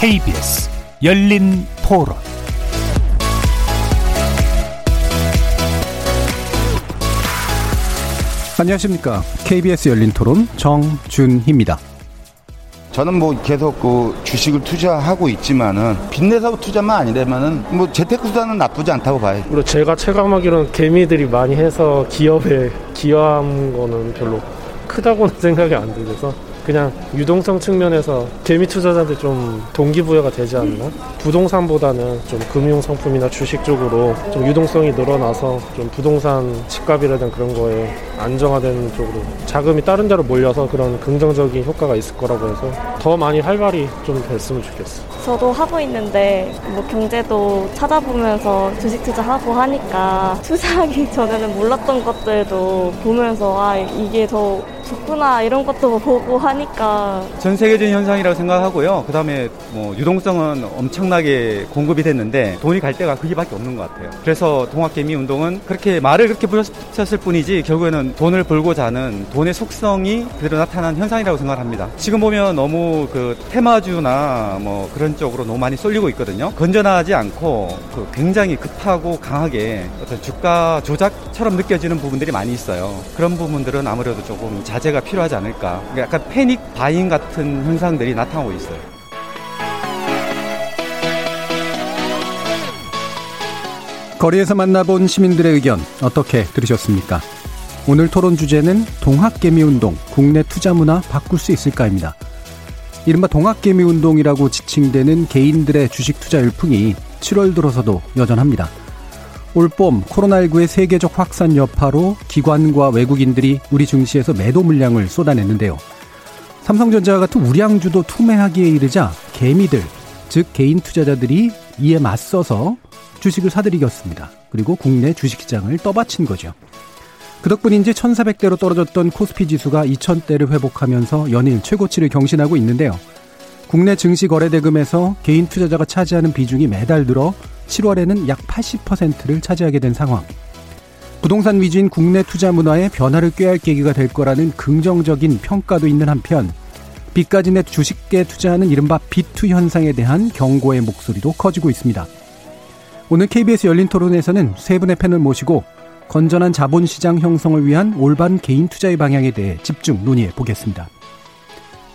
KBS 열린 토론. 안녕하십니까. KBS 열린 토론 정준희입니다. 저는 뭐 계속 그 주식을 투자하고 있지만은 빚내서 투자만 아니라면은 뭐 재테크 수단은 나쁘지 않다고 봐요. 그리고 제가 체감하기로는 개미들이 많이 해서 기업에 기여한 거는 별로 크다고는 생각이 안 들어서 그냥 유동성 측면에서 개미 투자자들 좀 동기부여가 되지 않나? 부동산보다는 좀 금융 상품이나 주식 쪽으로 좀 유동성이 늘어나서 좀 부동산 집값이라든 그런 거에 안정화되는 쪽으로 자금이 다른 데로 몰려서 그런 긍정적인 효과가 있을 거라고 해서 더 많이 활발히 좀 됐으면 좋겠어요. 저도 하고 있는데 뭐 경제도 찾아보면서 주식 투자하고 하니까 투자하기 전에는 몰랐던 것들도 보면서 아 이게 더 좋구나 이런 것도 보고 하니까 전 세계적인 현상이라고 생각하고요. 그다음에 뭐 유동성은 엄청나게 공급이 됐는데 돈이 갈 데가 거기밖에 없는 것 같아요. 그래서 동학개미운동은 그렇게 말을 그렇게 부르셨을 뿐이지 결국에는 돈을 벌고 자는 돈의 속성이 그대로 나타난 현상이라고 생각합니다. 지금 보면 너무 그 테마주나 뭐 그런 쪽으로 너무 많이 쏠리고 있거든요. 건전하지 않고 그 굉장히 급하고 강하게 어떤 주가 조작처럼 느껴지는 부분들이 많이 있어요. 그런 부분들은 아무래도 조금 자제가 필요하지 않을까. 약간 패닉 바잉 같은 현상들이 나타나고 있어요. 거리에서 만나본 시민들의 의견 어떻게 들으셨습니까? 오늘 토론 주제는 동학개미운동, 국내 투자 문화 바꿀 수 있을까입니다. 이른바 동학개미운동이라고 지칭되는 개인들의 주식 투자 열풍이 7월 들어서도 여전합니다. 올봄 코로나19의 세계적 확산 여파로 기관과 외국인들이 우리 증시에서 매도 물량을 쏟아냈는데요. 삼성전자 같은 우량주도 투매하기에 이르자 개미들, 즉 개인 투자자들이 이에 맞서서 주식을 사들이겼습니다. 그리고 국내 주식시장을 떠받친 거죠. 그 덕분인지 1400대로 떨어졌던 코스피 지수가 2000대를 회복하면서 연일 최고치를 경신하고 있는데요. 국내 증시 거래대금에서 개인 투자자가 차지하는 비중이 매달 늘어 7월에는 약 80%를 차지하게 된 상황. 부동산 위주인 국내 투자 문화의 변화를 꾀할 계기가 될 거라는 긍정적인 평가도 있는 한편 빚까지 내 주식에 투자하는 이른바 빚투 현상에 대한 경고의 목소리도 커지고 있습니다. 오늘 KBS 열린 토론에서는 세 분의 패널 모시고 건전한 자본시장 형성을 위한 올바른 개인 투자의 방향에 대해 집중 논의해 보겠습니다.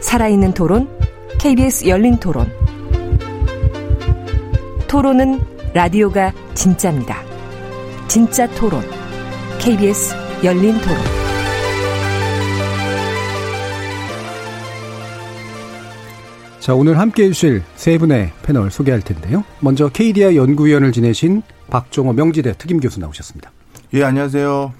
살아있는 토론, KBS 열린 토론. 토론은 라디오가 진짜입니다. 진짜 토론, KBS 열린 토론. 자, 오늘 함께해 주실 세 분의 패널 소개할 텐데요. 먼저 KDI 연구위원을 지내신 박종호 명지대 특임 교수 나오셨습니다. 예, 안녕하세요.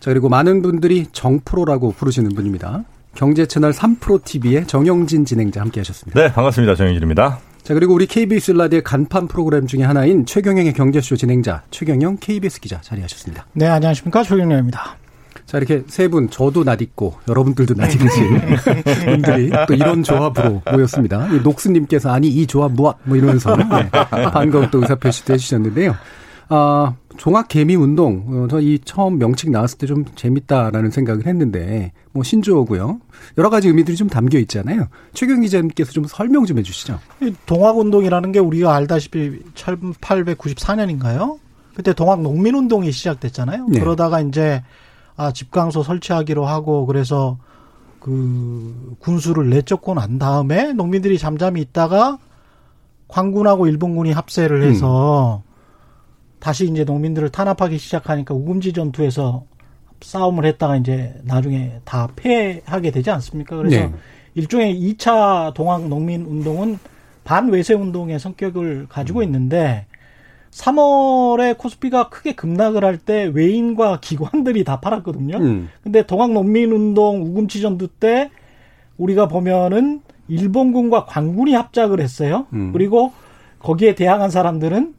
자, 그리고 많은 분들이 정프로라고 부르시는 분입니다. 경제 채널 3프로TV의 정영진 진행자 함께하셨습니다. 네, 반갑습니다. 정영진입니다. 자, 그리고 우리 KBS 라디오의 간판 프로그램 중에 하나인 최경영의 경제쇼 진행자 최경영 KBS 기자 자리하셨습니다. 네, 안녕하십니까. 최경영입니다. 자, 이렇게 세 분, 저도 낯익고 여러분들도 낯익으신 분들이 또 이런 조합으로 모였습니다. 녹수님께서 아니 이 조합 무엇 뭐 이러면서 네, 반가운 또 의사표시도 해주셨는데요. 아, 종합개미운동, 저 이 처음 명칭 나왔을 때 좀 재밌다라는 생각을 했는데 뭐 신조어고요. 여러 가지 의미들이 좀 담겨 있잖아요. 최경 기자님께서 좀 설명 좀 해주시죠. 동학운동이라는 게 우리가 알다시피 1894년인가요? 그때 동학농민운동이 시작됐잖아요. 네. 그러다가 이제 집강소 설치하기로 하고 그래서 그 군수를 내쫓고 난 다음에 농민들이 잠잠히 있다가 광군하고 일본군이 합세를 해서 다시 이제 농민들을 탄압하기 시작하니까 우금치 전투에서 싸움을 했다가 이제 나중에 다 패하게 되지 않습니까? 그래서 네. 일종의 2차 동학 농민 운동은 반외세 운동의 성격을 가지고 있는데 3월에 코스피가 크게 급락을 할 때 외인과 기관들이 다 팔았거든요. 근데 동학 농민 운동 우금치 전투 때 우리가 보면은 일본군과 관군이 합작을 했어요. 그리고 거기에 대항한 사람들은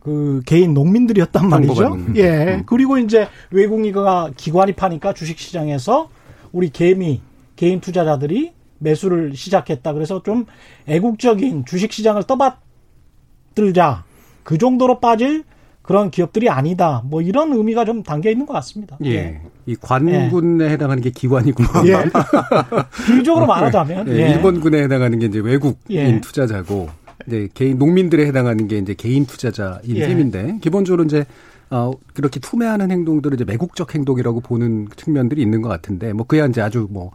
그 개인 농민들이었단 말이죠. 예. 그리고 이제 외국인과 기관이 파니까 주식시장에서 우리 개인 투자자들이 매수를 시작했다. 그래서 좀 애국적인 주식시장을 떠받들자. 그 정도로 빠질 그런 기업들이 아니다. 뭐 이런 의미가 좀 담겨 있는 것 같습니다. 예. 예. 이 관군에 해당하는 게 기관이구나. 예. 비유적으로 말하자면. 예. 예. 일본군에 해당하는 게 이제 외국인 투자자고, 이제 개인 농민들에 해당하는 게 이제 개인 투자자인 셈인데, 기본적으로 이제 그렇게 투매하는 행동들을 이제 매국적 행동이라고 보는 측면들이 있는 것 같은데, 뭐 그야 이제 아주 뭐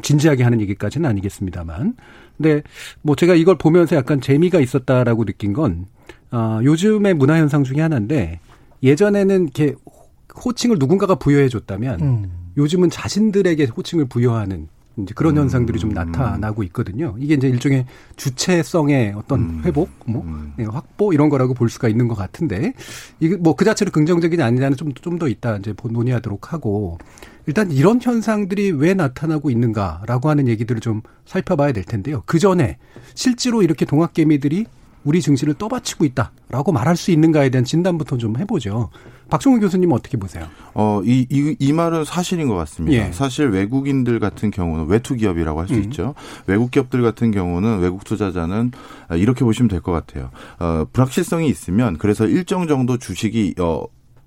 진지하게 하는 얘기까지는 아니겠습니다만, 근데 뭐 제가 이걸 보면서 약간 재미가 있었다라고 느낀 건, 요즘의 문화 현상 중에 하나인데, 예전에는 이렇게 호칭을 누군가가 부여해줬다면 요즘은 자신들에게 호칭을 부여하는 이제 그런 현상들이 좀 나타나고 있거든요. 이게 이제 일종의 주체성의 어떤 회복, 뭐 확보 이런 거라고 볼 수가 있는 것 같은데, 이게 뭐 그 자체로 긍정적이냐 아니냐는 좀 더 이따 이제 논의하도록 하고, 일단 이런 현상들이 왜 나타나고 있는가라고 하는 얘기들을 좀 살펴봐야 될 텐데요. 그 전에 실제로 이렇게 동학개미들이 우리 증시를 떠받치고 있다라고 말할 수 있는가에 대한 진단부터 좀 해보죠. 박종호 교수님은 어떻게 보세요? 이 말은 사실인 것 같습니다. 예. 사실 외국인들 같은 경우는 외투 기업이라고 할 수 있죠. 외국 기업들 같은 경우는 외국 투자자는 이렇게 보시면 될 것 같아요. 불확실성이 있으면, 그래서 일정 정도 주식이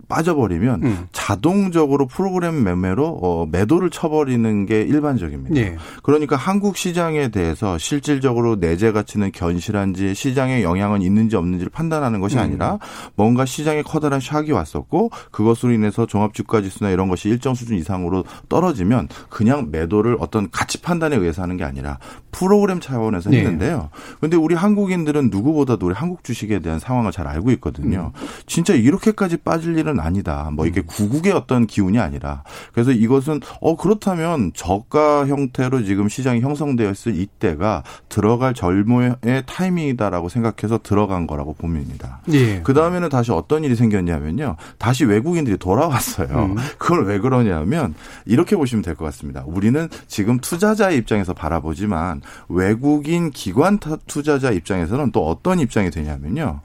빠져버리면 자동적으로 프로그램 매매로 매도를 쳐버리는 게 일반적입니다. 예. 그러니까 한국 시장에 대해서 실질적으로 내재 가치는 견실한지 시장에 영향은 있는지 없는지를 판단하는 것이 아니라, 뭔가 시장에 커다란 샥이 왔었고 그것으로 인해서 종합주가지수나 이런 것이 일정 수준 이상으로 떨어지면 그냥 매도를 어떤 가치 판단에 의해서 하는 게 아니라 프로그램 차원에서 했는데요. 그런데 우리 한국인들은 누구보다도 우리 한국 주식에 대한 상황을 잘 알고 있거든요. 진짜 이렇게까지 빠질 일은 아니다. 뭐 이게 구국의 어떤 기운이 아니라, 그래서 이것은 그렇다면 저가 형태로 지금 시장이 형성되었을 이때가 들어갈 젊음의 타이밍이다라고 생각해서 들어간 거라고 봅니다. 예. 그 다음에는 다시 어떤 일이 생겼냐면요, 다시 외국인들이 돌아왔어요. 그걸 왜 그러냐면 이렇게 보시면 될 것 같습니다. 우리는 지금 투자자의 입장에서 바라보지만 외국인 기관 투자자 입장에서는 또 어떤 입장이 되냐면요,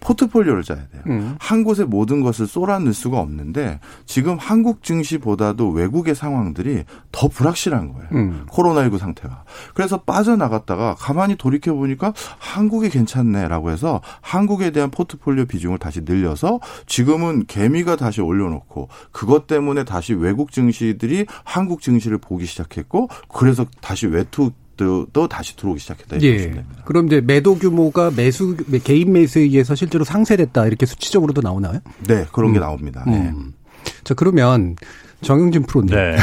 포트폴리오를 짜야 돼요. 한 곳에 모든 것을 쏟아낼 수가 없는데, 지금 한국 증시보다도 외국의 상황들이 더 불확실한 거예요. 코로나19 상태가. 그래서 빠져나갔다가 가만히 돌이켜보니까 한국이 괜찮네라고 해서 한국에 대한 포트폴리오 비중을 다시 늘려서 지금은 개미가 다시 올려놓고, 그것 때문에 다시 외국 증시들이 한국 증시를 보기 시작했고, 그래서 다시 외투 또 다시 들어오기 시작했다. 예. 그럼 이제 매도 규모가 개인 매수에 의해서 실제로 상쇄됐다, 이렇게 수치적으로도 나오나요? 네, 그런 게 나옵니다. 네. 자, 그러면 정영진 프로님. 네.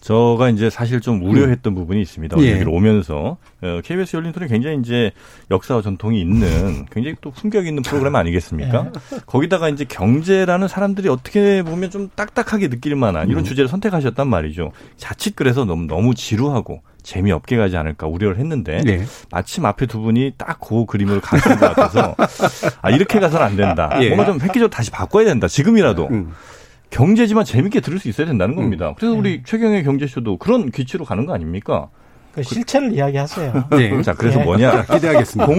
제가 이제 사실 좀 우려했던 부분이 있습니다. 오늘 여기로 오면서 KBS 열린 토론이 굉장히 이제 역사와 전통이 있는 굉장히 또 품격 있는 프로그램 아니겠습니까? 네. 거기다가 이제 경제라는 사람들이 어떻게 보면 좀 딱딱하게 느낄 만한 이런 주제를 선택하셨단 말이죠. 자칫 그래서 너무 지루하고 재미없게 가지 않을까 우려를 했는데, 마침 앞에 두 분이 딱 그 그림을 가진 것 같아서 이렇게 가서는 안 된다. 뭔가 좀 획기적으로 다시 바꿔야 된다. 지금이라도. 경제지만 재밌게 들을 수 있어야 된다는 겁니다. 그래서 우리 최경영 경제쇼도 그런 기치로 가는 거 아닙니까? 실체를 이야기하세요. 네. 자, 그래서 뭐냐. 기대하겠습니다.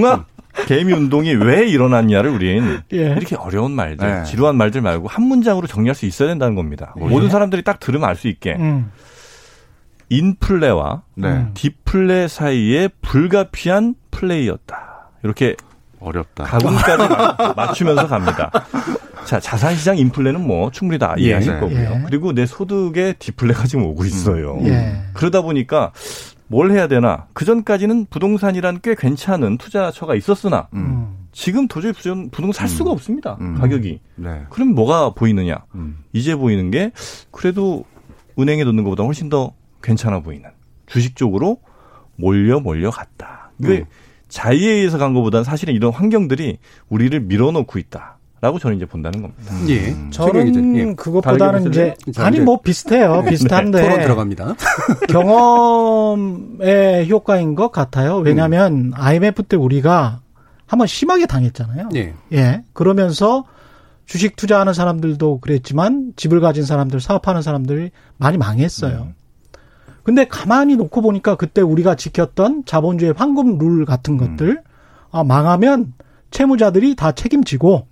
동학개미운동이 왜 일어났냐를 우린 이렇게 어려운 말들, 지루한 말들 말고 한 문장으로 정리할 수 있어야 된다는 겁니다. 모든 사람들이 딱 들으면 알 수 있게. 인플레와 디플레 사이의 불가피한 플레이였다. 이렇게 어렵다. 가군까지 맞추면서 갑니다. 자, 자산시장 인플레는 뭐 충분히 다 이해하실 거고요. 그리고 내 소득의 디플레가 지금 오고 있어요. 그러다 보니까 뭘 해야 되나. 그전까지는 부동산이란 꽤 괜찮은 투자처가 있었으나 지금 도저히 부동산 살 수가 없습니다. 가격이. 그럼 뭐가 보이느냐. 이제 보이는 게 그래도 은행에 넣는 것보다 훨씬 더 괜찮아 보이는 주식 쪽으로 몰려갔다. 이게 자의에 의해서 간 것보다는 사실은 이런 환경들이 우리를 밀어넣고 있다. 라고 저는 이제 본다는 겁니다. 예. 저는 그것보다는 이제 아니 뭐 비슷해요. 비슷한데 토론 들어갑니다. 경험의 효과인 것 같아요. 왜냐하면 IMF 때 우리가 한번 심하게 당했잖아요. 그러면서 주식 투자하는 사람들도 그랬지만 집을 가진 사람들, 사업하는 사람들이 많이 망했어요. 근데 가만히 놓고 보니까 그때 우리가 지켰던 자본주의 황금 룰 같은 것들 아, 망하면 채무자들이 다 책임지고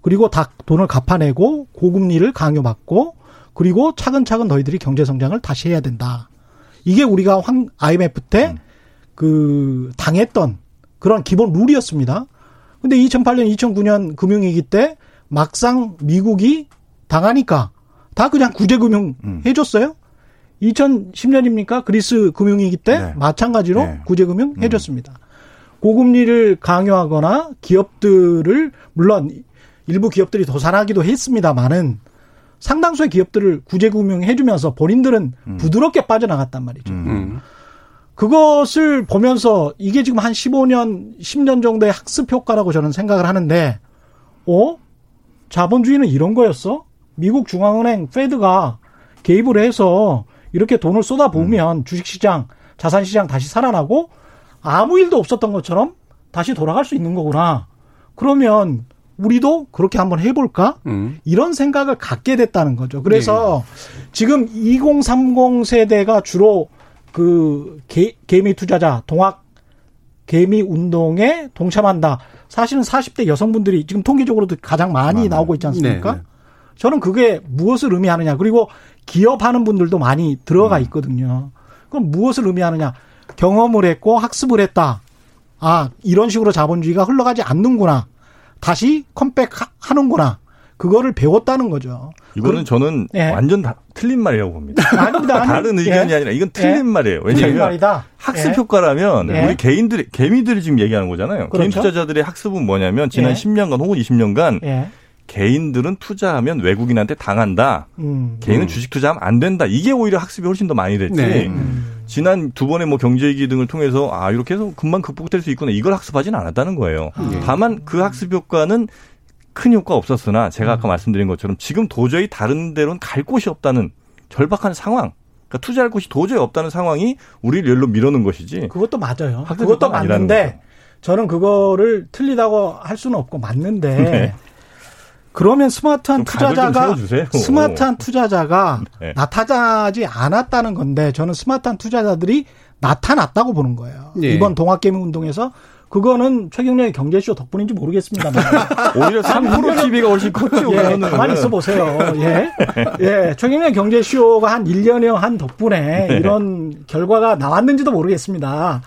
그리고 다 돈을 갚아내고 고금리를 강요받고 그리고 차근차근 너희들이 경제성장을 다시 해야 된다. 이게 우리가 IMF 때 그 당했던 그런 기본 룰이었습니다. 근데 2008년, 2009년 금융위기 때 막상 미국이 당하니까 다 그냥 구제금융 해줬어요. 2010년입니까? 그리스 금융위기 때 네. 마찬가지로 네. 구제금융 해줬습니다. 고금리를 강요하거나 기업들을 물론 일부 기업들이 도산하기도 했습니다만은 상당수의 기업들을 구제금융 해주면서 본인들은 부드럽게 빠져나갔단 말이죠. 그것을 보면서 이게 지금 한 15년, 10년 정도의 학습 효과라고 저는 생각을 하는데 자본주의는 이런 거였어? 미국 중앙은행 페드가 개입을 해서 이렇게 돈을 쏟아부으면 주식시장, 자산시장 다시 살아나고 아무 일도 없었던 것처럼 다시 돌아갈 수 있는 거구나. 그러면 우리도 그렇게 한번 해볼까? 이런 생각을 갖게 됐다는 거죠. 그래서 네. 지금 2030 세대가 주로 그 개미 투자자, 동학 개미 운동에 동참한다. 사실은 40대 여성분들이 지금 통계적으로도 가장 많이 나오고 있지 않습니까? 네. 저는 그게 무엇을 의미하느냐. 그리고 기업하는 분들도 많이 들어가 있거든요. 그럼 무엇을 의미하느냐. 경험을 했고 학습을 했다. 아, 이런 식으로 자본주의가 흘러가지 않는구나. 다시 컴백하는구나. 그거를 배웠다는 거죠. 이거는 저는 완전 다 틀린 말이라고 봅니다. 아닙니다. 다른 의견이 아니라 이건 틀린 말이에요. 왜냐하면 학습 효과라면 우리 개인들이, 개미들이 지금 얘기하는 거잖아요. 그렇죠? 개인 투자자들의 학습은 뭐냐면 지난 10년간 혹은 20년간 개인들은 투자하면 외국인한테 당한다. 개인은 주식 투자하면 안 된다. 이게 오히려 학습이 훨씬 더 많이 됐지. 네. 지난 두 번의 뭐 경제위기 등을 통해서 아, 이렇게 해서 금방 극복될 수 있구나. 이걸 학습하진 않았다는 거예요. 네. 다만 그 학습 효과는 큰 효과 없었으나 제가 아까 말씀드린 것처럼 지금 도저히 다른 데로는 갈 곳이 없다는 절박한 상황. 그러니까 투자할 곳이 도저히 없다는 상황이 우리를 열로 밀어넣은 것이지. 그것도 맞아요. 그것도 맞는데 저는 그거를 틀리다고 할 수는 없고 맞는데 네. 그러면 스마트한 투자자가 네. 나타나지 않았다는 건데 저는 스마트한 투자자들이 나타났다고 보는 거예요. 네. 이번 동학개미운동에서 그거는 최경영의 경제쇼 덕분인지 모르겠습니다만 오히려 3% TV가 훨씬 컸죠. 예, 가만히 있어 보세요. 예, 예, 최경영의 경제쇼가 한 1년여 한 덕분에 네. 이런 결과가 나왔는지도 모르겠습니다.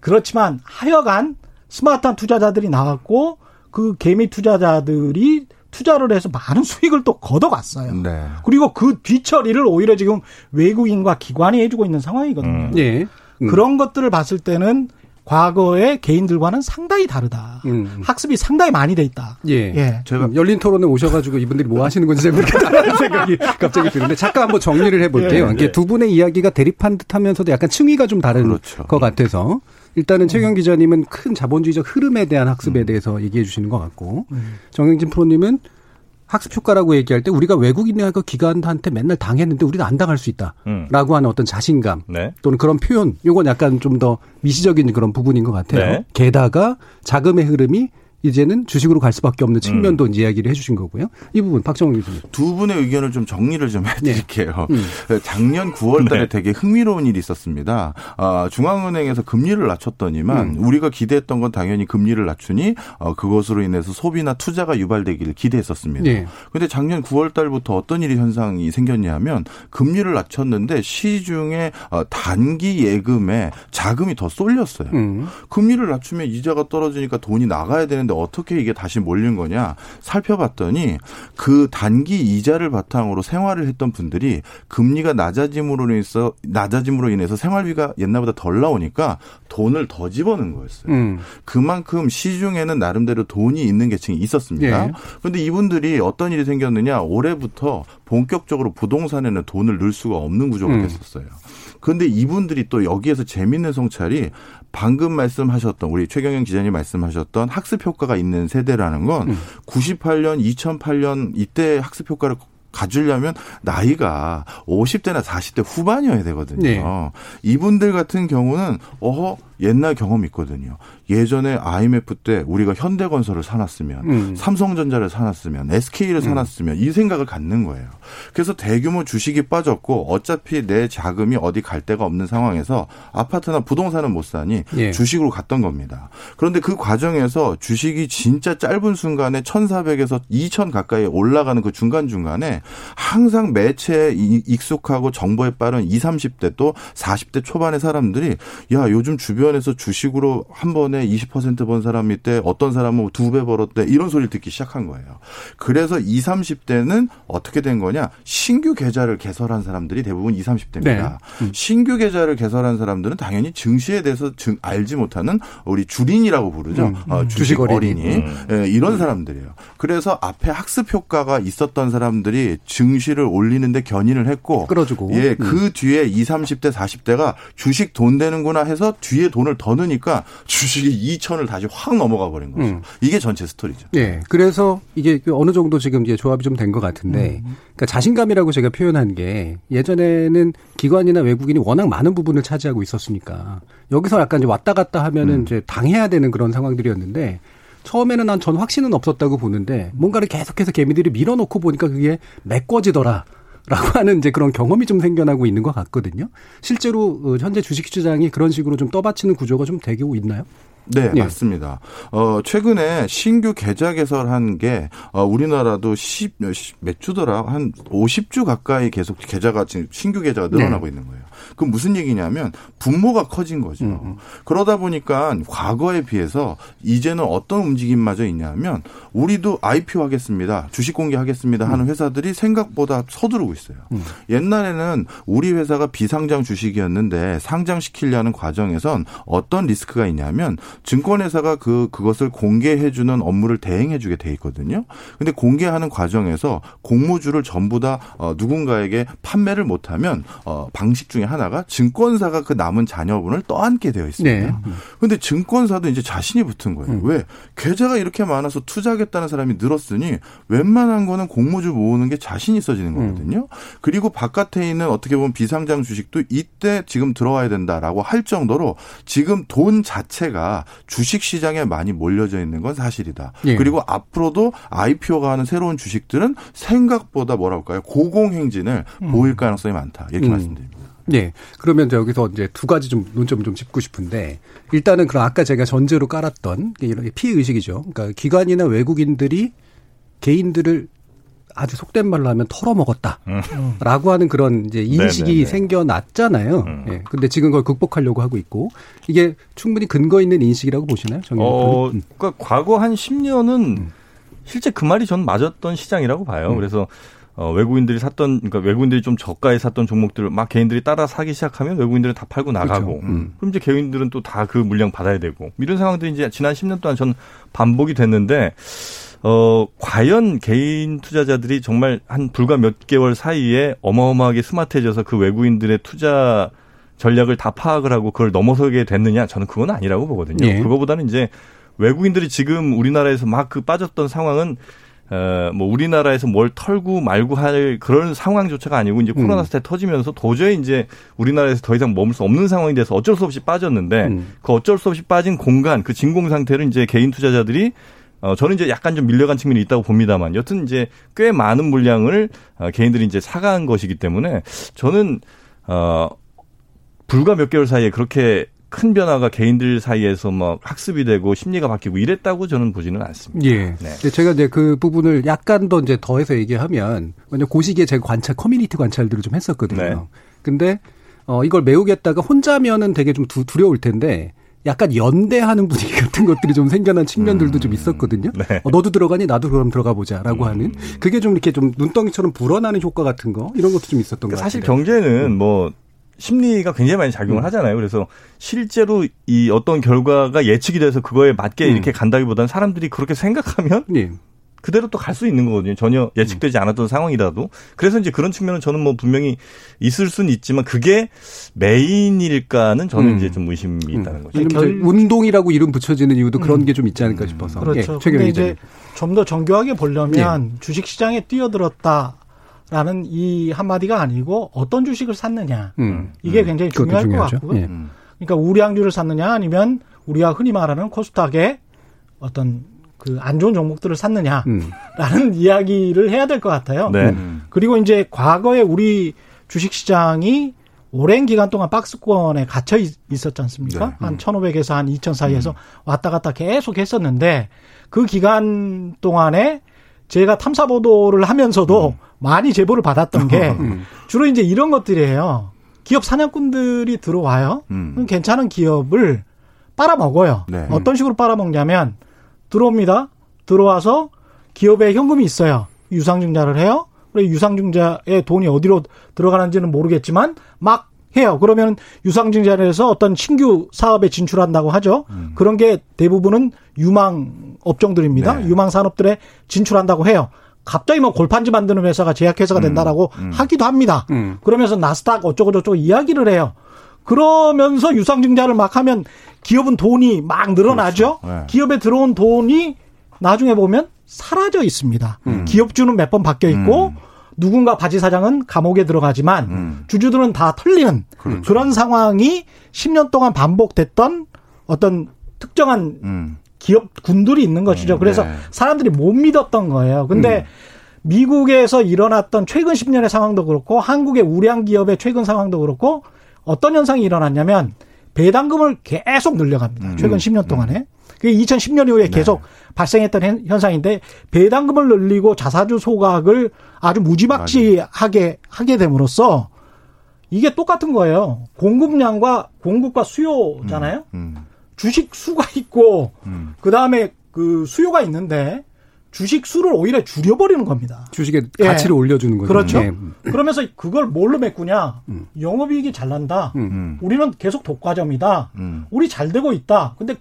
그렇지만 하여간 스마트한 투자자들이 나왔고 그 개미 투자자들이 투자를 해서 많은 수익을 또 걷어갔어요. 네. 그리고 그 뒤처리를 오히려 지금 외국인과 기관이 해주고 있는 상황이거든요. 네. 그런 것들을 봤을 때는 과거의 개인들과는 상당히 다르다. 학습이 상당히 많이 돼 있다. 예. 예. 제가 열린 토론에 오셔가지고 이분들이 뭐 하시는 건지 잘 모르겠다는 생각이 갑자기 드는데 잠깐 한번 정리를 해볼게요. 예, 예. 이게 두 분의 이야기가 대립한 듯하면서도 약간 층위가 좀 다른 것 같아서 일단은 최경 기자님은 큰 자본주의적 흐름에 대한 학습에 대해서 얘기해 주시는 것 같고 정영진 프로님은 학습 효과라고 얘기할 때 우리가 외국인과 기관한테 맨날 당했는데 우리는 안 당할 수 있다라고 하는 어떤 자신감 네. 또는 그런 표현 이건 약간 좀 더 미시적인 그런 부분인 것 같아요. 네. 게다가 자금의 흐름이 이제는 주식으로 갈 수밖에 없는 측면도 이야기를 해 주신 거고요. 이 부분 박정호 교수님. 두 분의 의견을 좀 정리를 좀 해드릴게요. 네. 작년 9월 달에 네. 되게 흥미로운 일이 있었습니다. 중앙은행에서 금리를 낮췄더니만 우리가 기대했던 건 당연히 금리를 낮추니 그것으로 인해서 소비나 투자가 유발되기를 기대했었습니다. 그런데 네. 작년 9월 달부터 어떤 일이 현상이 생겼냐 하면 금리를 낮췄는데 시중에 단기 예금에 자금이 더 쏠렸어요. 금리를 낮추면 이자가 떨어지니까 돈이 나가야 되는데 어떻게 이게 다시 몰린 거냐 살펴봤더니 그 단기 이자를 바탕으로 생활을 했던 분들이 금리가 낮아짐으로 인해서 생활비가 옛날보다 덜 나오니까 돈을 더 집어넣은 거였어요. 그만큼 시중에는 나름대로 돈이 있는 계층이 있었습니다. 예. 그런데 이분들이 어떤 일이 생겼느냐 올해부터 본격적으로 부동산에는 돈을 넣을 수가 없는 구조가 됐었어요. 그런데 이분들이 또 여기에서 재밌는 성찰이 방금 말씀하셨던 우리 최경영 기자님 말씀하셨던 학습 효과가 있는 세대라는 건 98년, 2008년 이때 학습 효과를 가지려면 나이가 50대나 40대 후반이어야 되거든요. 네. 이분들 같은 경우는 옛날 경험이 있거든요. 예전에 IMF 때 우리가 현대건설을 사놨으면 삼성전자를 사놨으면 SK를 사놨으면 이 생각을 갖는 거예요. 그래서 대규모 주식이 빠졌고 어차피 내 자금이 어디 갈 데가 없는 상황에서 아파트나 부동산은 못 사니 예. 주식으로 갔던 겁니다. 그런데 그 과정에서 주식이 진짜 짧은 순간에 1,400에서 2,000 가까이 올라가는 그 중간중간에 항상 매체에 익숙하고 정보에 빠른 20, 30대 또 40대 초반의 사람들이 야 요즘 주변에서 주식으로 한 번에 20% 번 사람 밑에 어떤 사람은 2배 벌었대 이런 소리를 듣기 시작한 거예요. 그래서 20, 30대는 어떻게 된 거냐. 신규 계좌를 개설한 사람들이 대부분 20, 30대입니다. 네. 신규 계좌를 개설한 사람들은 당연히 증시에 대해서 알지 못하는 우리 주린이라고 부르죠. 주식 어린이. 예, 이런 사람들이에요. 그래서 앞에 학습 효과가 있었던 사람들이 증시를 올리는데 견인을 했고. 끌어주고. 예, 그 뒤에 20, 30대, 40대가 주식 돈 되는구나 해서 뒤에 돈을 더 넣으니까 주식이 2,000을 다시 확 넘어가 버린 거죠. 이게 전체 스토리죠. 예, 그래서 이게 어느 정도 지금 이제 조합이 좀 된 것 같은데 그러니까 자신감이라고 제가 표현한 게 예전에는 기관이나 외국인이 워낙 많은 부분을 차지하고 있었으니까 여기서 약간 이제 왔다 갔다 하면은 이제 당해야 되는 그런 상황들이었는데 처음에는 난 전 확신은 없었다고 보는데 뭔가를 계속해서 개미들이 밀어놓고 보니까 그게 메꿔지더라. 라고 하는 이제 그런 경험이 좀 생겨나고 있는 것 같거든요. 실제로 현재 주식시장이 그런 식으로 좀 떠받치는 구조가 좀 되고 있나요? 네, 예. 맞습니다. 최근에 신규 계좌 개설한 게 우리나라도 몇 주더라? 한 50주 가까이 계속 계좌가 지금 신규 계좌가 늘어나고 네. 있는 거예요. 그럼 무슨 얘기냐면 분모가 커진 거죠. 그러다 보니까 과거에 비해서 이제는 어떤 움직임마저 있냐면 우리도 IPO 하겠습니다. 주식 공개하겠습니다 하는 회사들이 생각보다 서두르고 있어요. 옛날에는 우리 회사가 비상장 주식이었는데 상장시키려는 과정에선 어떤 리스크가 있냐면 증권회사가 그것을 공개해주는 업무를 대행해주게 돼 있거든요. 그런데 공개하는 과정에서 공모주를 전부 다 누군가에게 판매를 못하면 방식 중에 하나가 증권사가 그 남은 잔여분을 떠안게 되어 있습니다. 그런데 네. 증권사도 이제 자신이 붙은 거예요. 왜? 계좌가 이렇게 많아서 투자하겠다는 사람이 늘었으니 웬만한 거는 공모주 모으는 게 자신이 있어지는 거거든요. 그리고 바깥에 있는 어떻게 보면 비상장 주식도 이때 지금 들어와야 된다라고 할 정도로 지금 돈 자체가 주식시장에 많이 몰려져 있는 건 사실이다. 예. 그리고 앞으로도 IPO가 하는 새로운 주식들은 생각보다 뭐라 할까요? 고공행진을 보일 가능성이 많다. 이렇게 말씀드립니다. 네. 그러면 이제 여기서 이제 두 가지 좀 논점을 좀 짚고 싶은데 일단은 그럼 아까 제가 전제로 깔았던 이런 피의식이죠. 그러니까 기관이나 외국인들이 개인들을 아주 속된 말로 하면 털어먹었다. 라고 하는 그런 이제 인식이 네네네. 생겨났잖아요. 예. 근데 지금 그걸 극복하려고 하고 있고, 이게 충분히 근거 있는 인식이라고 보시나요? 그러니까 과거 한 10년은 실제 그 말이 전 맞았던 시장이라고 봐요. 그래서 외국인들이 그러니까 외국인들이 좀 저가에 샀던 종목들을 막 개인들이 따라 사기 시작하면 외국인들은 다 팔고 나가고, 그렇죠. 그럼 이제 개인들은 또 다 그 물량 받아야 되고, 이런 상황들이 이제 지난 10년 동안 전 반복이 됐는데, 과연 개인 투자자들이 정말 한 불과 몇 개월 사이에 어마어마하게 스마트해져서 그 외국인들의 투자 전략을 다 파악을 하고 그걸 넘어서게 됐느냐? 저는 그건 아니라고 보거든요. 예. 그거보다는 이제 외국인들이 지금 우리나라에서 막 그 빠졌던 상황은 우리나라에서 뭘 털고 말고 할 그런 상황조차가 아니고 이제 코로나 사태 터지면서 도저히 이제 우리나라에서 더 이상 머물 수 없는 상황이 돼서 어쩔 수 없이 빠졌는데 그 어쩔 수 없이 빠진 공간, 그 진공 상태를 이제 개인 투자자들이 저는 이제 약간 좀 밀려간 측면이 있다고 봅니다만 여튼 이제 꽤 많은 물량을 개인들이 이제 사간 것이기 때문에 저는 불과 몇 개월 사이에 그렇게 큰 변화가 개인들 사이에서 막 학습이 되고 심리가 바뀌고 이랬다고 저는 보지는 않습니다. 예. 네. 제가 이제 그 부분을 약간 더 이제 더해서 얘기하면 왜냐면 그 시기에 제가 커뮤니티 관찰들을 좀 했었거든요. 네. 근데 이걸 메우겠다가 혼자면은 되게 좀 두려울 텐데 약간 연대하는 분위기 같은 것들이 좀 생겨난 측면들도 좀 있었거든요. 네. 너도 들어가니 나도 그럼 들어가 보자라고 하는 그게 좀 이렇게 좀 눈덩이처럼 불어나는 효과 같은 거 이런 것도 좀 있었던 것 같아요. 사실 경제는 심리가 굉장히 많이 작용을 하잖아요. 그래서 실제로 이 어떤 결과가 예측이 돼서 그거에 맞게 이렇게 간다기보다는 사람들이 그렇게 생각하면 그대로 또 갈 수 있는 거거든요. 전혀 예측되지 않았던 상황이라도. 그래서 이제 그런 측면은 저는 분명히 있을 수는 있지만 그게 메인일까는 저는 이제 좀 의심이 있다는 거죠. 운동이라고 이름 붙여지는 이유도 그런 게 좀 있지 않을까 싶어서. 그렇죠. 예, 근데 이제 좀 더 정교하게 보려면 주식시장에 뛰어들었다라는 이 한마디가 아니고 어떤 주식을 샀느냐. 이게 굉장히 중요할 것 같고요. 예. 그러니까 우량주를 샀느냐 아니면 우리가 흔히 말하는 코스닥의 어떤 그 안 좋은 종목들을 샀느냐라는 이야기를 해야 될 것 같아요. 네. 그리고 이제 과거에 우리 주식시장이 오랜 기간 동안 박스권에 갇혀 있었지 않습니까? 네. 한 1,500에서 한 2,000 사이에서 왔다 갔다 계속 했었는데 그 기간 동안에 제가 탐사 보도를 하면서도 많이 제보를 받았던 게 주로 이제 이런 것들이에요. 기업 사냥꾼들이 들어와요. 괜찮은 기업을 빨아먹어요. 네. 어떤 식으로 빨아먹냐면 들어옵니다. 들어와서 기업에 현금이 있어요. 유상증자를 해요. 유상증자의 돈이 어디로 들어가는지는 모르겠지만 막 해요. 그러면 유상증자를 해서 어떤 신규 사업에 진출한다고 하죠. 그런 게 대부분은 유망 업종들입니다. 네. 유망 산업들에 진출한다고 해요. 갑자기 뭐 골판지 만드는 회사가 제약회사가 된다라고 하기도 합니다. 그러면서 나스닥 어쩌고저쩌고 이야기를 해요. 그러면서 유상증자를 막 하면 기업은 돈이 막 늘어나죠. 네. 기업에 들어온 돈이 나중에 보면 사라져 있습니다. 기업주는 몇 번 바뀌어 있고 누군가 바지 사장은 감옥에 들어가지만 주주들은 다 털리는 그렇죠. 그런 상황이 10년 동안 반복됐던 어떤 특정한 기업군들이 있는 것이죠. 그래서 네. 사람들이 못 믿었던 거예요. 근데 미국에서 일어났던 최근 10년의 상황도 그렇고 한국의 우량 기업의 최근 상황도 그렇고 어떤 현상이 일어났냐면 배당금을 계속 늘려갑니다. 최근 10년 동안에. 그게 2010년 이후에 계속 네. 발생했던 현상인데 배당금을 늘리고 자사주 소각을 아주 무지막지하게 하게 됨으로써 이게 똑같은 거예요. 공급량과 공급과 수요잖아요. 주식 수가 있고 그다음에 그 수요가 있는데 주식 수를 오히려 줄여버리는 겁니다. 주식의 가치를 예. 올려주는 거죠. 그렇죠. 네. 그러면서 그걸 뭘로 메꾸냐. 영업이익이 잘 난다. 우리는 계속 독과점이다. 우리 잘 되고 있다. 근데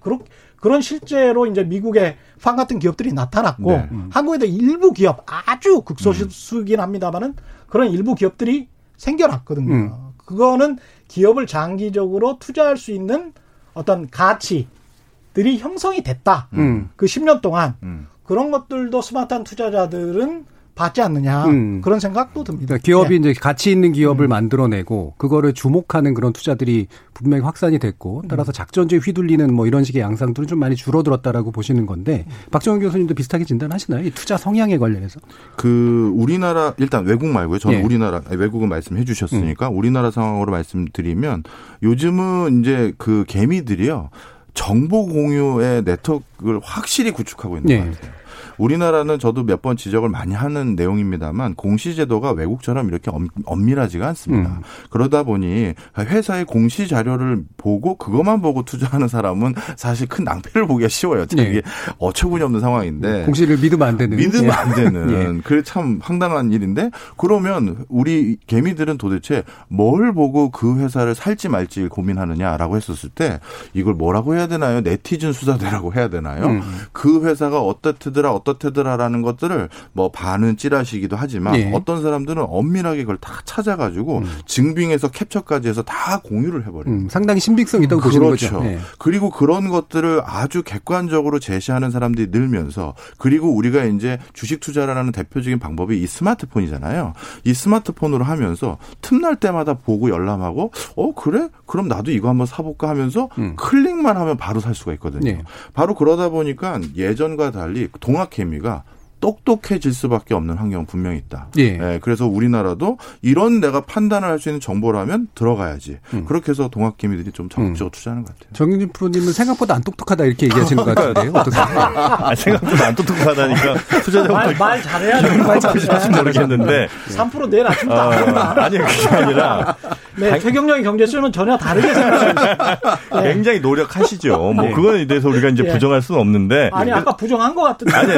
그런 실제로 이제 미국의 판 같은 기업들이 나타났고 네. 한국에도 일부 기업 아주 극소수긴 합니다만은 그런 일부 기업들이 생겨났거든요. 그거는 기업을 장기적으로 투자할 수 있는 어떤 가치들이 형성이 됐다. 그 10년 동안 그런 것들도 스마트한 투자자들은 받지 않느냐 그런 생각도 듭니다. 그러니까 기업이 네. 이제 가치 있는 기업을 만들어내고 그거를 주목하는 그런 투자들이 분명히 확산이 됐고 따라서 작전주에 휘둘리는 뭐 이런 식의 양상들은 좀 많이 줄어들었다라고 보시는 건데 박정현 교수님도 비슷하게 진단하시나요? 이 투자 성향에 관련해서? 그 우리나라 일단 외국 말고요. 저는 예. 우리나라 외국은 말씀해 주셨으니까 우리나라 상황으로 말씀드리면 요즘은 이제 그 개미들이요. 정보 공유의 네트워크를 확실히 구축하고 있는 네. 것 같아요. 우리나라는 저도 몇 번 지적을 많이 하는 내용입니다만 공시제도가 외국처럼 이렇게 엄밀하지가 않습니다. 그러다 보니 회사의 공시 자료를 보고 그것만 보고 투자하는 사람은 사실 큰 낭패를 보기가 쉬워요. 되게 네. 어처구니 없는 상황인데. 공시를 믿으면 안 되는. 믿으면 예. 안 되는. 예. 그게 참 황당한 일인데 그러면 우리 개미들은 도대체 뭘 보고 그 회사를 살지 말지 고민하느냐라고 했었을 때 이걸 뭐라고 해야 되나요? 네티즌 수사대라고 해야 되나요? 그 회사가 어떻더라라는 것들을 뭐 반은 찌라시기도 하지만 예. 어떤 사람들은 엄밀하게 그걸 다 찾아가지고 증빙해서 캡처까지 해서 다 공유를 해버려요. 상당히 신빙성이 있다고 보시는 거죠. 그렇죠. 예. 그리고 그런 것들을 아주 객관적으로 제시하는 사람들이 늘면서 그리고 우리가 이제 주식 투자라는 대표적인 방법이 이 스마트폰이잖아요. 이 스마트폰으로 하면서 틈날 때마다 보고 열람하고 그래? 그럼 나도 이거 한번 사볼까 하면서 클릭만 하면 바로 살 수가 있거든요. 예. 바로 그러다 보니까 예전과 달리 동학개미가 똑똑해질 수밖에 없는 환경은 분명히 있다. 예. 예, 그래서 우리나라도 이런 내가 판단을 할 수 있는 정보라면 들어가야지. 그렇게 해서 동학개미들이 좀 적극적으로 투자하는 것 같아요. 정윤진 프로님은 생각보다 안 똑똑하다 이렇게 얘기하시는 것 같은데요. 어떻게? 생각보다 안 똑똑하다니까 투자자 말 잘해야죠. 말 잘해야지 모르겠는데. 3% 내일 아침부터 아니요 그게 아니라. 네, 최경영의 경제쇼는 전혀 다르게 생각하시죠. 네. 굉장히 노력하시죠. 뭐 그거에 대해서 우리가 이제 부정할 수는 없는데. 아니 아까 부정한 것 같은데. 아니.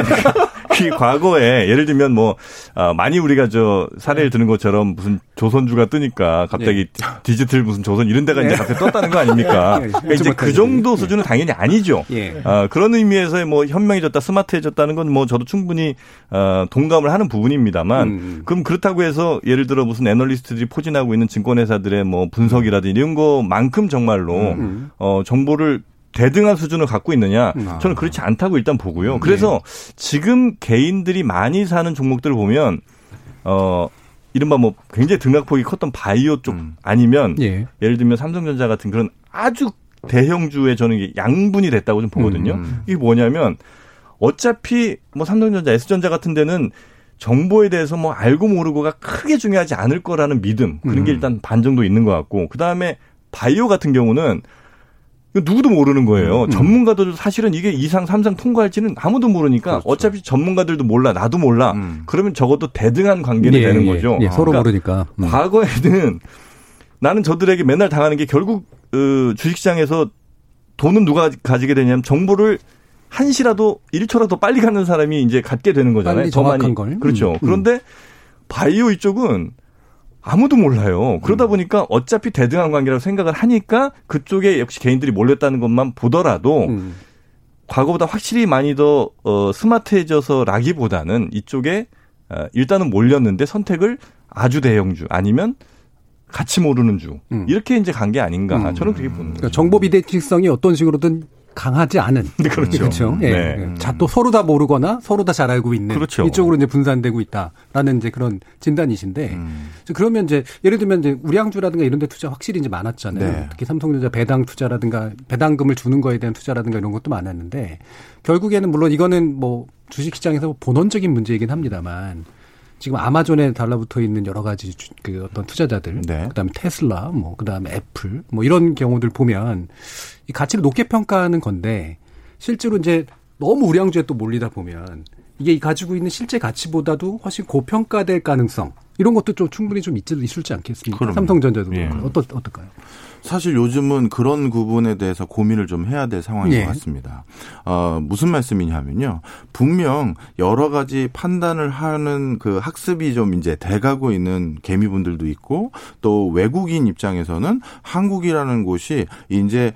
과거에 예를 들면 뭐 많이 우리가 저 사례를 드는 것처럼 무슨 조선주가 뜨니까 갑자기 예. 디지털 무슨 조선 이런 데가 예. 이제 갑자기 떴다는 거 아닙니까? 예. 그러니까 이제 그 정도 수준은 예. 당연히 아니죠. 예. 그런 의미에서 뭐 현명해졌다, 스마트해졌다는 건 뭐 저도 충분히 동감을 하는 부분입니다만 그럼 그렇다고 해서 예를 들어 무슨 애널리스트들이 포진하고 있는 증권회사들의 뭐 분석이라든지 이런 거만큼 정말로 정보를 대등한 수준을 갖고 있느냐? 저는 그렇지 않다고 일단 보고요. 그래서 네. 지금 개인들이 많이 사는 종목들을 보면 이른바 뭐 굉장히 등락폭이 컸던 바이오 쪽 아니면 예. 예를 들면 삼성전자 같은 그런 아주 대형주에 저는 양분이 됐다고 좀 보거든요. 이게 뭐냐면 어차피 뭐 삼성전자, S전자 같은 데는 정보에 대해서 뭐 알고 모르고가 크게 중요하지 않을 거라는 믿음. 그런 게 일단 반 정도 있는 것 같고. 그다음에 바이오 같은 경우는 누구도 모르는 거예요. 전문가들도 사실은 이게 2상, 3상 통과할지는 아무도 모르니까 그렇죠. 어차피 전문가들도 몰라, 나도 몰라. 그러면 적어도 대등한 관계는 되는 거죠. 예, 서로 그러니까 모르니까. 과거에는 나는 저들에게 맨날 당하는 게 결국 주식시장에서 돈은 누가 가지게 되냐면 정보를 한시라도 1초라도 빨리 가는 사람이 이제 갖게 되는 거잖아요. 빨리 정확한 걸. 그렇죠. 그런데 바이오 이쪽은 아무도 몰라요. 그러다 보니까 어차피 대등한 관계라고 생각을 하니까 그쪽에 역시 개인들이 몰렸다는 것만 보더라도 과거보다 확실히 많이 더 스마트해져서라기보다는 이쪽에 일단은 몰렸는데 선택을 아주 대형주 아니면 같이 모르는 주 이렇게 이제 간 게 아닌가 저는 그렇게 보는 거죠. 그러니까 정보 비대칭성이 어떤 식으로든 강하지 않은. 그렇죠. 그렇죠. 예. 네. 자, 또 서로 다 모르거나 서로 다 잘 알고 있는. 그렇죠. 이쪽으로 이제 분산되고 있다라는 이제 그런 진단이신데. 그러면 이제 예를 들면 이제 우량주라든가 이런 데 투자 확실히 이제 많았잖아요. 네. 특히 삼성전자 배당 투자라든가 배당금을 주는 거에 대한 투자라든가 이런 것도 많았는데 결국에는 물론 이거는 뭐 주식시장에서 본원적인 문제이긴 합니다만 지금 아마존에 달라붙어 있는 여러 가지 그 어떤 투자자들, 네. 그다음에 테슬라, 뭐 그다음에 애플, 뭐 이런 경우들 보면 이 가치를 높게 평가하는 건데 실제로 이제 너무 우량주에 또 몰리다 보면 이게 가지고 있는 실제 가치보다도 훨씬 고평가될 가능성 이런 것도 좀 충분히 좀 있을지 않겠습니까? 그럼요. 삼성전자도 예. 어떨까요? 사실 요즘은 그런 부분에 대해서 고민을 좀 해야 될 상황인 것 같습니다. 무슨 말씀이냐면요. 분명 여러 가지 판단을 하는 그 학습이 좀 이제 돼가고 있는 개미분들도 있고 또 외국인 입장에서는 한국이라는 곳이 이제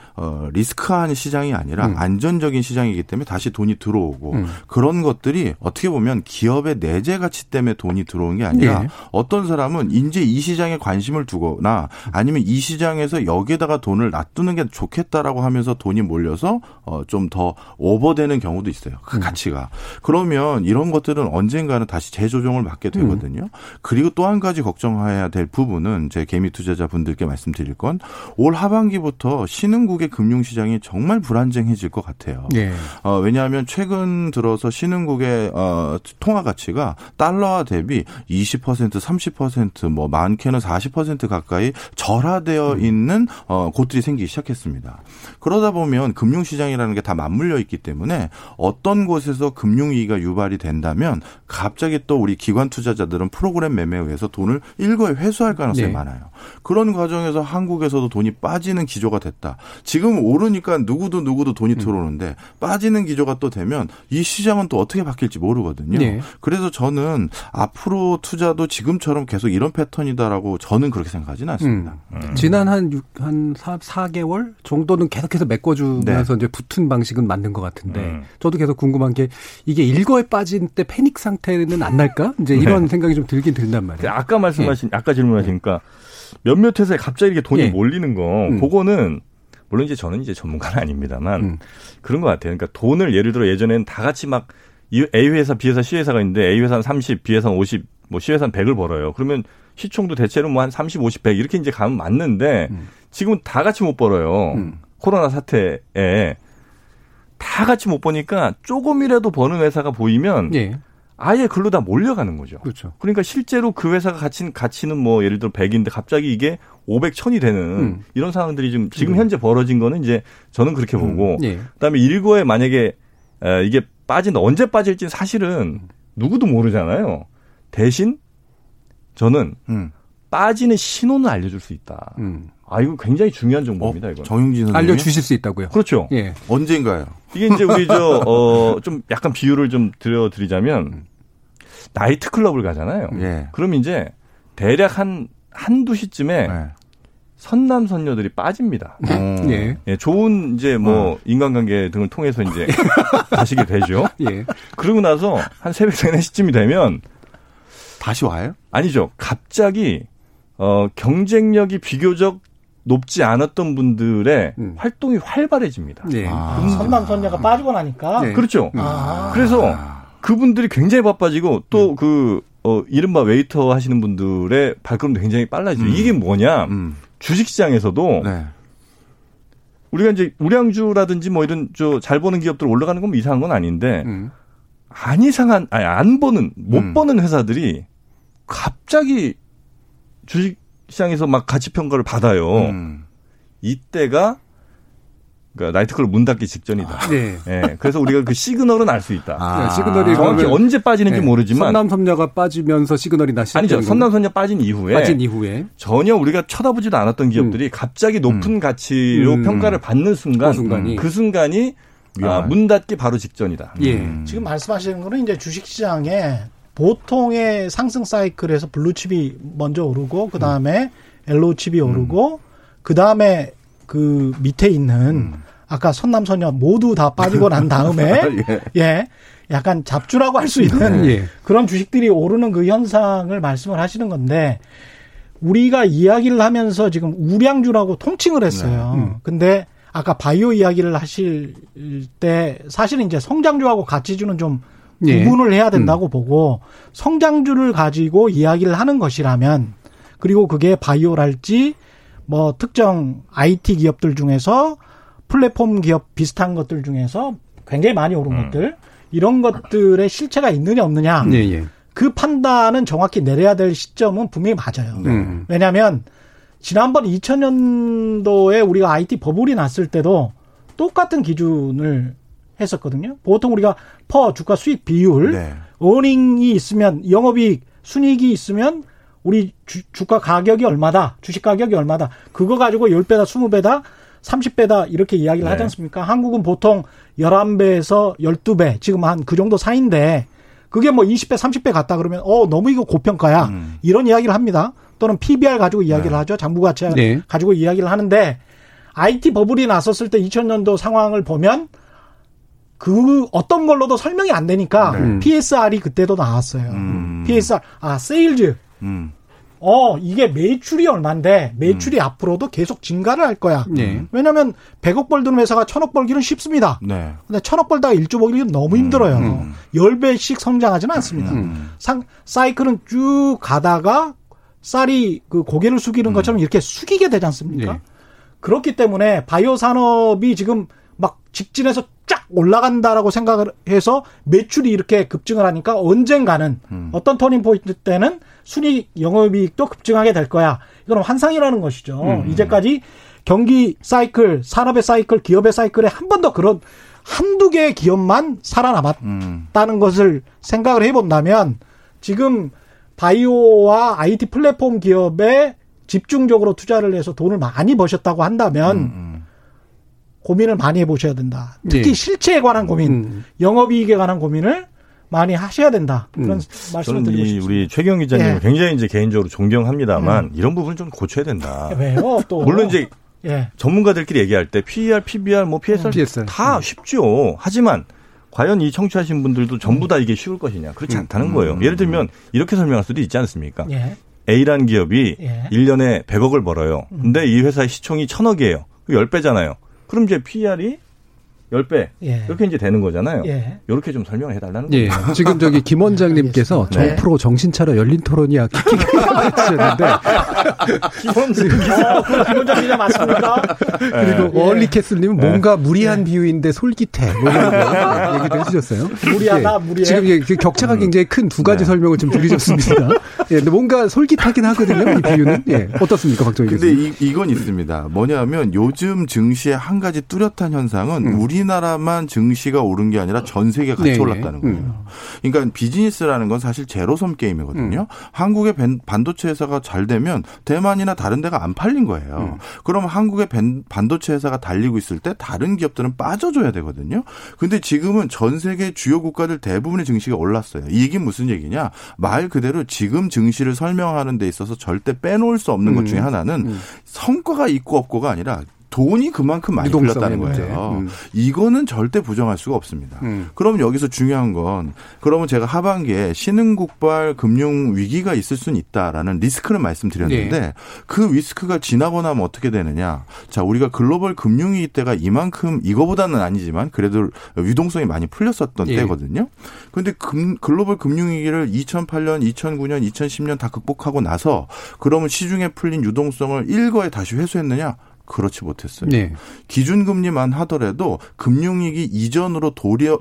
리스크한 시장이 아니라 안전적인 시장이기 때문에 다시 돈이 들어오고 그런 것들이 어떻게 보면 기업의 내재 가치 때문에 돈이 들어온 게 아니라 어떤 사람은 이제 이 시장에 관심을 두거나 아니면 이 시장에서 여기에다가 돈을 놔두는 게 좋겠다라고 하면서 돈이 몰려서 좀 더 오버되는 경우도 있어요. 그 가치가. 그러면 이런 것들은 언젠가는 다시 재조정을 맞게 되거든요. 그리고 또 한 가지 걱정해야 될 부분은 제 개미 투자자분들께 말씀드릴 건 올 하반기부터 신흥국의 금융시장이 정말 불안정해질 것 같아요. 예. 왜냐하면 최근 들어서 신흥국의 통화 가치가 달러와 대비 20%, 30%, 뭐 많게는 40% 가까이 절하되어 있는 곳들이 생기기 시작했습니다. 그러다 보면 금융시장이라는 게 다 맞물려 있기 때문에 어떤 곳에서 금융위기가 유발이 된다면 갑자기 또 우리 기관 투자자들은 프로그램 매매에 의해서 돈을 일거에 회수할 가능성이 많아요. 그런 과정에서 한국에서도 돈이 빠지는 기조가 됐다. 지금 오르니까 누구도 돈이 들어오는데 빠지는 기조가 또 되면 이 시장은 또 어떻게 바뀔지 모르거든요. 네. 그래서 저는 앞으로 투자도 지금처럼 계속 이런 패턴이다라고 저는 그렇게 생각하지는 않습니다. 지난 한 4개월 정도는 계속해서 메꿔주면서 이제 붙은 방식은 맞는 것 같은데 저도 계속 궁금한 게 이게 일거에 빠진 때 패닉 상태는 안 날까? 이제 이런 생각이 좀 들긴 든단 말이에요. 아까 말씀하신 아까 질문하시니까 몇몇 회사에 갑자기 이렇게 돈이 몰리는 거 그거는 물론 이제 저는 이제 전문가는 아닙니다만 그런 것 같아요. 그러니까 돈을 예를 들어 예전에는 다 같이 막 A 회사, B 회사, C 회사가 있는데 A 회사는 30, B 회사는 50, 뭐 C 회사는 100을 벌어요. 그러면 시총도 대체로 뭐 한 30, 50, 100 이렇게 이제 가면 맞는데 지금은 다 같이 못 벌어요. 코로나 사태에 다 같이 못 버니까 조금이라도 버는 회사가 보이면 아예 글로 다 몰려가는 거죠. 그렇죠. 그러니까 실제로 그 회사가 가진 가치는 뭐 예를 들어 100인데 갑자기 이게 500, 1000이 되는 이런 상황들이 지금 현재 벌어진 거는 이제 저는 그렇게 보고 그다음에 일거에 만약에 이게 언제 빠질지는 사실은 누구도 모르잖아요. 대신 저는 빠지는 신호는 알려줄 수 있다. 이거 굉장히 중요한 정보입니다. 이거 정영진 선생님 알려주실 수 있다고요? 그렇죠. 예. 언젠가요? 이게 이제 우리 좀 약간 비유를 좀 드려드리자면 나이트 클럽을 가잖아요. 예. 그럼 이제 대략 한두 시쯤에 선남 선녀들이 빠집니다. 예, 좋은 이제 뭐 인간관계 등을 통해서 이제 가시게 되죠. 예. 그러고 나서 한 새벽 3-4시쯤이 되면 다시 와요? 아니죠. 갑자기 경쟁력이 비교적 높지 않았던 분들의 활동이 활발해집니다. 네. 선남 선녀가 빠지고 나니까. 네. 그렇죠. 그래서 그분들이 굉장히 바빠지고 또 이른바 웨이터 하시는 분들의 발걸음도 굉장히 빨라지죠. 이게 뭐냐? 주식시장에서도 우리가 이제 우량주라든지 뭐 이런 저 잘 보는 기업들 올라가는 건 이상한 건 아닌데 안 이상한 아니 안 보는 못 보는 회사들이 갑자기 주식시장에서 막 가치평가를 받아요. 이때가 그러니까 나이트클럽 문 닫기 직전이다. 아, 네. 네. 그래서 우리가 그 시그널은 알 수 있다. 아, 시그널이 정확히 언제 빠지는지 네. 모르지만 선남선녀가 빠지면서 시그널이 나시죠. 아니죠. 선남선녀 빠진 이후에 전혀 우리가 쳐다보지도 않았던 기업들이 갑자기 높은 가치로 평가를 받는 순간 그 순간이 아, 문 닫기 바로 직전이다. 예. 지금 말씀하시는 거는 이제 주식시장에 보통의 상승 사이클에서 블루칩이 먼저 오르고 그 다음에 옐로우칩이 오르고 그 다음에 그 밑에 있는 아까 선남선녀 모두 다 빠지고 난 다음에 예. 예 약간 잡주라고 할 수 있는 예. 그런 주식들이 오르는 그 현상을 말씀을 하시는 건데 우리가 이야기를 하면서 지금 우량주라고 통칭을 했어요. 네. 근데 아까 바이오 이야기를 하실 때 사실은 이제 성장주하고 가치주는 좀 예. 구분을 해야 된다고 보고 성장주를 가지고 이야기를 하는 것이라면 그리고 그게 바이오랄지 뭐 특정 IT 기업들 중에서 플랫폼 기업 비슷한 것들 중에서 굉장히 많이 오른 것들 이런 것들의 실체가 있느냐 없느냐 예, 예. 그 판단은 정확히 내려야 될 시점은 분명히 맞아요. 왜냐하면 지난번 2000년도에 우리가 IT 버블이 났을 때도 똑같은 기준을 했었거든요. 보통 우리가 주가 수익 비율 네. 어닝이 있으면 영업이익 순이익이 있으면 우리 주가 가격이 얼마다, 주식 가격이 얼마다, 그거 가지고 10배다, 20배다, 30배다, 이렇게 이야기를 네. 하지 않습니까? 한국은 보통 11배에서 12배, 지금 한 그 정도 사이인데, 그게 뭐 20배, 30배 갔다 그러면, 너무 이거 고평가야. 이런 이야기를 합니다. 또는 PBR 가지고 이야기를 네. 하죠. 장부가치 네. 가지고 이야기를 하는데, IT 버블이 났었을 때 2000년도 상황을 보면, 그 어떤 걸로도 설명이 안 되니까, 네. PSR이 그때도 나왔어요. PSR, 세일즈. 이게 매출이 얼만데 매출이 앞으로도 계속 증가를 할 거야. 네. 왜냐하면 100억 벌던 회사가 1000억 벌기는 쉽습니다. 네. 근데 1000억 벌다가 1조 벌기는 너무 힘들어요. 10배씩 성장하지는 않습니다. 사이클은 쭉 가다가 쌀이 그 고개를 숙이는 것처럼 이렇게 숙이게 되지 않습니까? 네. 그렇기 때문에 바이오 산업이 지금 막 직진해서 쫙 올라간다라고 생각을 해서 매출이 이렇게 급증을 하니까 언젠가는 어떤 터닝포인트 때는 순이익 영업이익도 급증하게 될 거야. 이건 환상이라는 것이죠. 이제까지 경기 사이클, 산업의 사이클, 기업의 사이클에 한 번 더 그런 한두 개의 기업만 살아남았다는 것을 생각을 해본다면 지금 바이오와 IT 플랫폼 기업에 집중적으로 투자를 해서 돈을 많이 버셨다고 한다면 고민을 많이 해보셔야 된다. 특히 예. 실체에 관한 고민, 영업이익에 관한 고민을 많이 하셔야 된다. 그런 말씀을 드리고 싶습니다. 우리 최경 기자님을 예. 굉장히 이제 개인적으로 존경합니다만 이런 부분은 좀 고쳐야 된다. 왜요? 또 물론 이제 예. 전문가들끼리 얘기할 때 PER, PBR, 뭐 PSR, PSR. 다 쉽죠. 하지만 과연 이 청취하신 분들도 전부 다 이게 쉬울 것이냐. 그렇지 않다는 거예요. 예를 들면 이렇게 설명할 수도 있지 않습니까? 예. A라는 기업이 1년에 100억을 벌어요. 근데 이 회사의 시총이 1000억이에요. 10배잖아요. 그럼 이제 PR이 10배 예. 이렇게 이제 되는 거잖아요. 예. 이렇게 좀 설명해 달라는 거예요. 예. 지금 저기 김 원장님께서 정프로 네. 정신차려 열린 토론이야 키키키가 하셨는데 김 원장 기자 맞습니까? 그리고 월리캐슬님은 예. 뭔가 무리한 예. 비유인데 솔깃해 이런 얘기도 해주셨어요. 무리하다 예. 무리해. 지금 예. 격차가 굉장히 큰 두 가지 네. 설명을 좀 드리셨습니다. 예, 근데 뭔가 솔깃하긴 하거든요. 이 비유는 예. 어떻습니까, 박종호 교수님? 근데 이건 있습니다. 뭐냐면 요즘 증시의 한 가지 뚜렷한 현상은 우리나라만 증시가 오른 게 아니라 전 세계가 같이 네네. 올랐다는 거예요. 그러니까 비즈니스라는 건 사실 제로섬 게임이거든요. 한국의 반도체 회사가 잘 되면 대만이나 다른 데가 안 팔린 거예요. 그럼 한국의 반도체 회사가 달리고 있을 때 다른 기업들은 빠져줘야 되거든요. 그런데 지금은 전 세계 주요 국가들 대부분의 증시가 올랐어요. 이게 무슨 얘기냐. 말 그대로 지금 증시를 설명하는 데 있어서 절대 빼놓을 수 없는 것 중에 하나는 성과가 있고 없고가 아니라 돈이 그만큼 많이 흘렀다는 거예요. 이거는 절대 부정할 수가 없습니다. 그럼 여기서 중요한 건 그러면 제가 하반기에 신흥국발 금융위기가 있을 수는 있다라는 리스크를 말씀드렸는데 네. 그 리스크가 지나고 나면 어떻게 되느냐. 자, 우리가 글로벌 금융위기 때가 이만큼 이거보다는 아니지만 그래도 유동성이 많이 풀렸었던 네. 때거든요. 그런데 글로벌 금융위기를 2008년, 2009년, 2010년 다 극복하고 나서 그러면 시중에 풀린 유동성을 일거에 다시 회수했느냐. 그렇지 못했어요. 네. 기준금리만 하더라도 금융위기 이전으로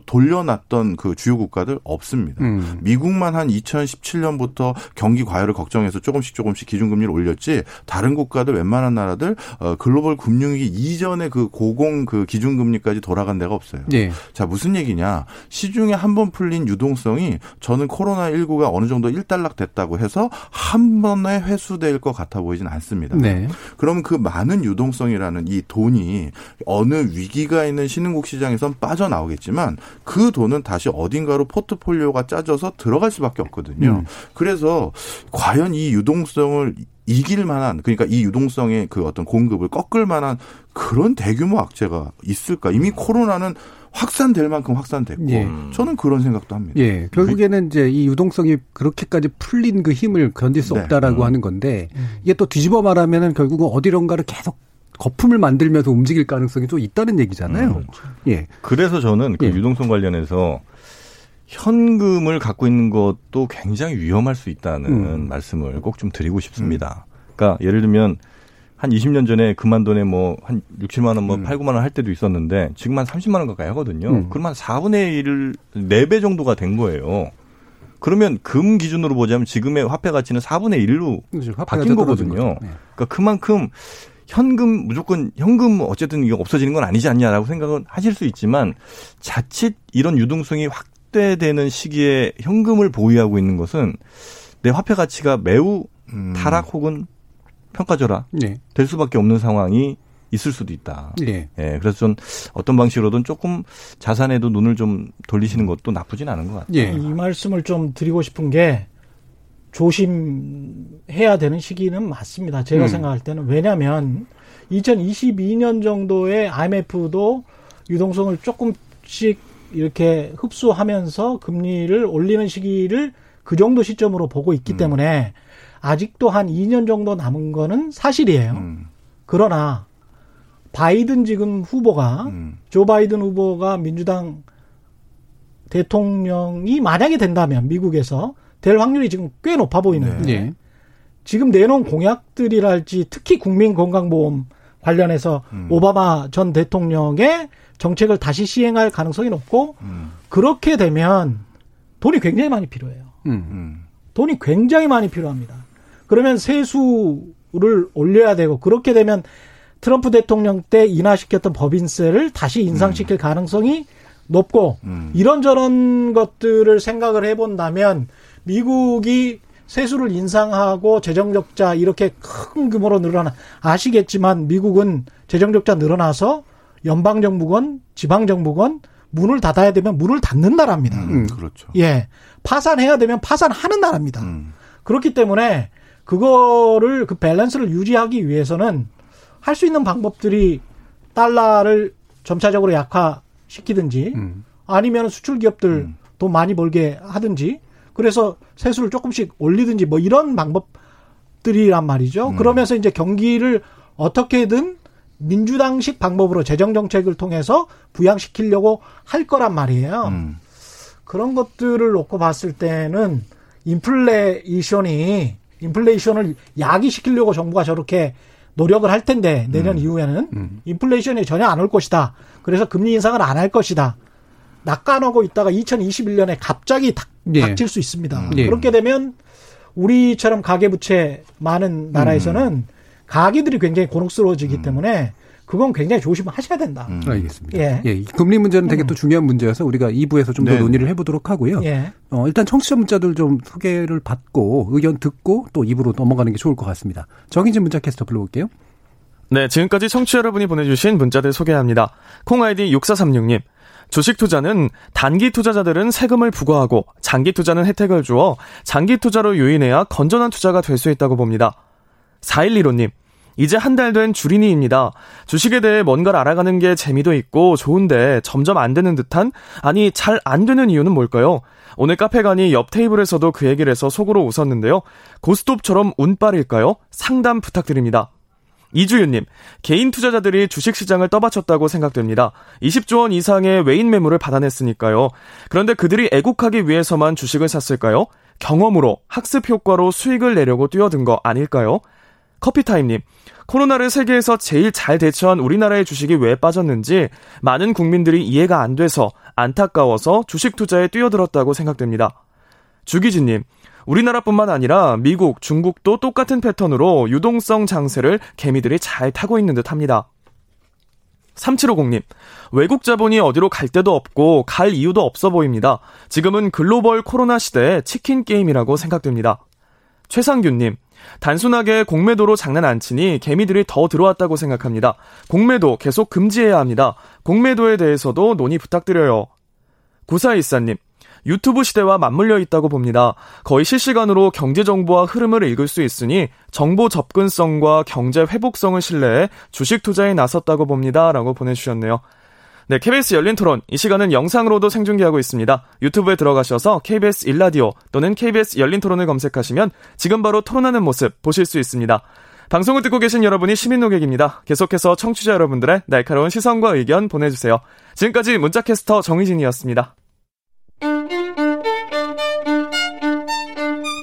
돌려놨던 그 주요 국가들 없습니다. 미국만 한 2017년부터 경기 과열을 걱정해서 조금씩 기준금리를 올렸지 다른 국가들 웬만한 나라들 글로벌 금융위기 이전의 그 고공 그 기준금리까지 돌아간 데가 없어요. 네. 자, 무슨 얘기냐. 시중에 한 번 풀린 유동성이 저는 코로나19가 어느 정도 일단락됐다고 해서 한 번에 회수될 것 같아 보이진 않습니다. 네. 그럼 그 많은 유동성 성이라는 이 돈이 어느 위기가 있는 신흥국 시장에선 빠져나오겠지만 그 돈은 다시 어딘가로 포트폴리오가 짜져서 들어갈 수밖에 없거든요. 그래서 과연 이 유동성을 이길 만한, 그러니까 이 유동성의 그 어떤 공급을 꺾을 만한 그런 대규모 악재가 있을까? 이미 코로나는 확산될 만큼 확산됐고, 예. 저는 그런 생각도 합니다. 예. 결국에는 이제 이 유동성이 그렇게까지 풀린 그 힘을 견딜 수 없다라고 하는 건데, 이게 또 뒤집어 말하면은 결국은 어디론가를 계속 거품을 만들면서 움직일 가능성이 좀 있다는 얘기잖아요. 예. 그래서 저는 그 유동성 관련해서 현금을 갖고 있는 것도 굉장히 위험할 수 있다는 말씀을 꼭 좀 드리고 싶습니다. 그러니까 예를 들면 한 20년 전에 그만돈에 뭐 한 6, 7만 원, 뭐 8, 9만 원 할 때도 있었는데 지금 한 30만 원 가까이 하거든요. 그럼 한 4분의 1을 4배 정도가 된 거예요. 그러면 금 기준으로 보자면 지금의 화폐 가치는 4분의 1로 바뀐 거거든요. 네. 그러니까 그만큼 현금 무조건 현금 어쨌든 이거 없어지는 건 아니지 않냐라고 생각은 하실 수 있지만 자칫 이런 유동성이 확대되는 시기에 현금을 보유하고 있는 것은 내 화폐 가치가 매우 타락 혹은 평가절하 될 수밖에 없는 상황이 있을 수도 있다. 네. 예, 그래서 전 어떤 방식으로든 조금 자산에도 눈을 좀 돌리시는 것도 나쁘진 않은 것 같아요. 예. 이 말씀을 좀 드리고 싶은 게 조심해야 되는 시기는 맞습니다. 제가 생각할 때는. 왜냐하면 2022년 정도의 IMF도 유동성을 조금씩 이렇게 흡수하면서 금리를 올리는 시기를 그 정도 시점으로 보고 있기 때문에 아직도 한 2년 정도 남은 거는 사실이에요. 그러나 바이든 지금 후보가 조 바이든 후보가 민주당 대통령이 만약에 된다면 미국에서 될 확률이 지금 꽤 높아 보이는데 네. 지금 내놓은 공약들이랄지 특히 국민건강보험 관련해서 오바마 전 대통령의 정책을 다시 시행할 가능성이 높고 그렇게 되면 돈이 굉장히 많이 필요해요. 돈이 굉장히 많이 필요합니다. 그러면 세수를 올려야 되고 그렇게 되면 트럼프 대통령 때 인하시켰던 법인세를 다시 인상시킬 가능성이 높고 이런저런 것들을 생각을 해본다면 미국이 세수를 인상하고 재정적자 이렇게 큰 규모로 늘어나 아시겠지만 미국은 재정적자 늘어나서 연방정부건 지방정부건 문을 닫아야 되면 문을 닫는 나라입니다. 그렇죠. 예. 파산해야 되면 파산하는 나라입니다. 그렇기 때문에 그거를 그 밸런스를 유지하기 위해서는 할 수 있는 방법들이 달러를 점차적으로 약화시키든지 아니면 수출 기업들 돈 많이 벌게 하든지 그래서 세수를 조금씩 올리든지 뭐 이런 방법들이란 말이죠. 그러면서 이제 경기를 어떻게든 민주당식 방법으로 재정정책을 통해서 부양시키려고 할 거란 말이에요. 그런 것들을 놓고 봤을 때는 인플레이션을 야기시키려고 정부가 저렇게 노력을 할 텐데 내년 이후에는 인플레이션이 전혀 안 올 것이다. 그래서 금리 인상을 안 할 것이다. 낙관하고 있다가 2021년에 갑자기 닥칠 수 있습니다. 네. 그렇게 되면 우리처럼 가계부채 많은 나라에서는 가계들이 굉장히 고록스러워지기 때문에 그건 굉장히 조심하셔야 된다. 알겠습니다. 예. 예, 금리 문제는 되게 또 중요한 문제여서 우리가 2부에서 좀 더 논의를 해보도록 하고요. 예. 일단 청취자 문자들 좀 소개를 받고 의견 듣고 또 2부로 넘어가는 게 좋을 것 같습니다. 정인진 문자캐스터 불러볼게요. 네, 지금까지 청취자 여러분이 보내주신 문자들 소개합니다. 콩 아이디 6436님. 주식 투자는 단기 투자자들은 세금을 부과하고 장기 투자는 혜택을 주어 장기 투자로 유인해야 건전한 투자가 될 수 있다고 봅니다. 4115님, 이제 한 달 된 주린이입니다. 주식에 대해 뭔가를 알아가는 게 재미도 있고 좋은데 점점 안 되는 듯한, 아니 잘 안 되는 이유는 뭘까요? 오늘 카페 가니 옆 테이블에서도 그 얘기를 해서 속으로 웃었는데요. 고스톱처럼 운빨일까요? 상담 부탁드립니다. 이주윤님, 개인 투자자들이 주식시장을 떠받쳤다고 생각됩니다. 20조 원 이상의 외인 매물을 받아냈으니까요. 그런데 그들이 애국하기 위해서만 주식을 샀을까요? 경험으로, 학습 효과로 수익을 내려고 뛰어든 거 아닐까요? 커피타임님, 코로나를 세계에서 제일 잘 대처한 우리나라의 주식이 왜 빠졌는지 많은 국민들이 이해가 안 돼서 안타까워서 주식 투자에 뛰어들었다고 생각됩니다. 주기진님, 우리나라뿐만 아니라 미국, 중국도 똑같은 패턴으로 유동성 장세를 개미들이 잘 타고 있는 듯합니다. 3750님, 외국 자본이 어디로 갈 데도 없고 갈 이유도 없어 보입니다. 지금은 글로벌 코로나 시대의 치킨 게임이라고 생각됩니다. 최상균님, 단순하게 공매도로 장난 안 치니 개미들이 더 들어왔다고 생각합니다. 공매도 계속 금지해야 합니다. 공매도에 대해서도 논의 부탁드려요. 9424님, 유튜브 시대와 맞물려 있다고 봅니다. 거의 실시간으로 경제 정보와 흐름을 읽을 수 있으니 정보 접근성과 경제 회복성을 신뢰해 주식 투자에 나섰다고 봅니다. 라고 보내주셨네요. 네, KBS 열린 토론, 이 시간은 영상으로도 생중계하고 있습니다. 유튜브에 들어가셔서 KBS 일라디오 또는 KBS 열린 토론을 검색하시면 지금 바로 토론하는 모습 보실 수 있습니다. 방송을 듣고 계신 여러분이 시민 노객입니다. 계속해서 청취자 여러분들의 날카로운 시선과 의견 보내주세요. 지금까지 문자캐스터 정희진이었습니다.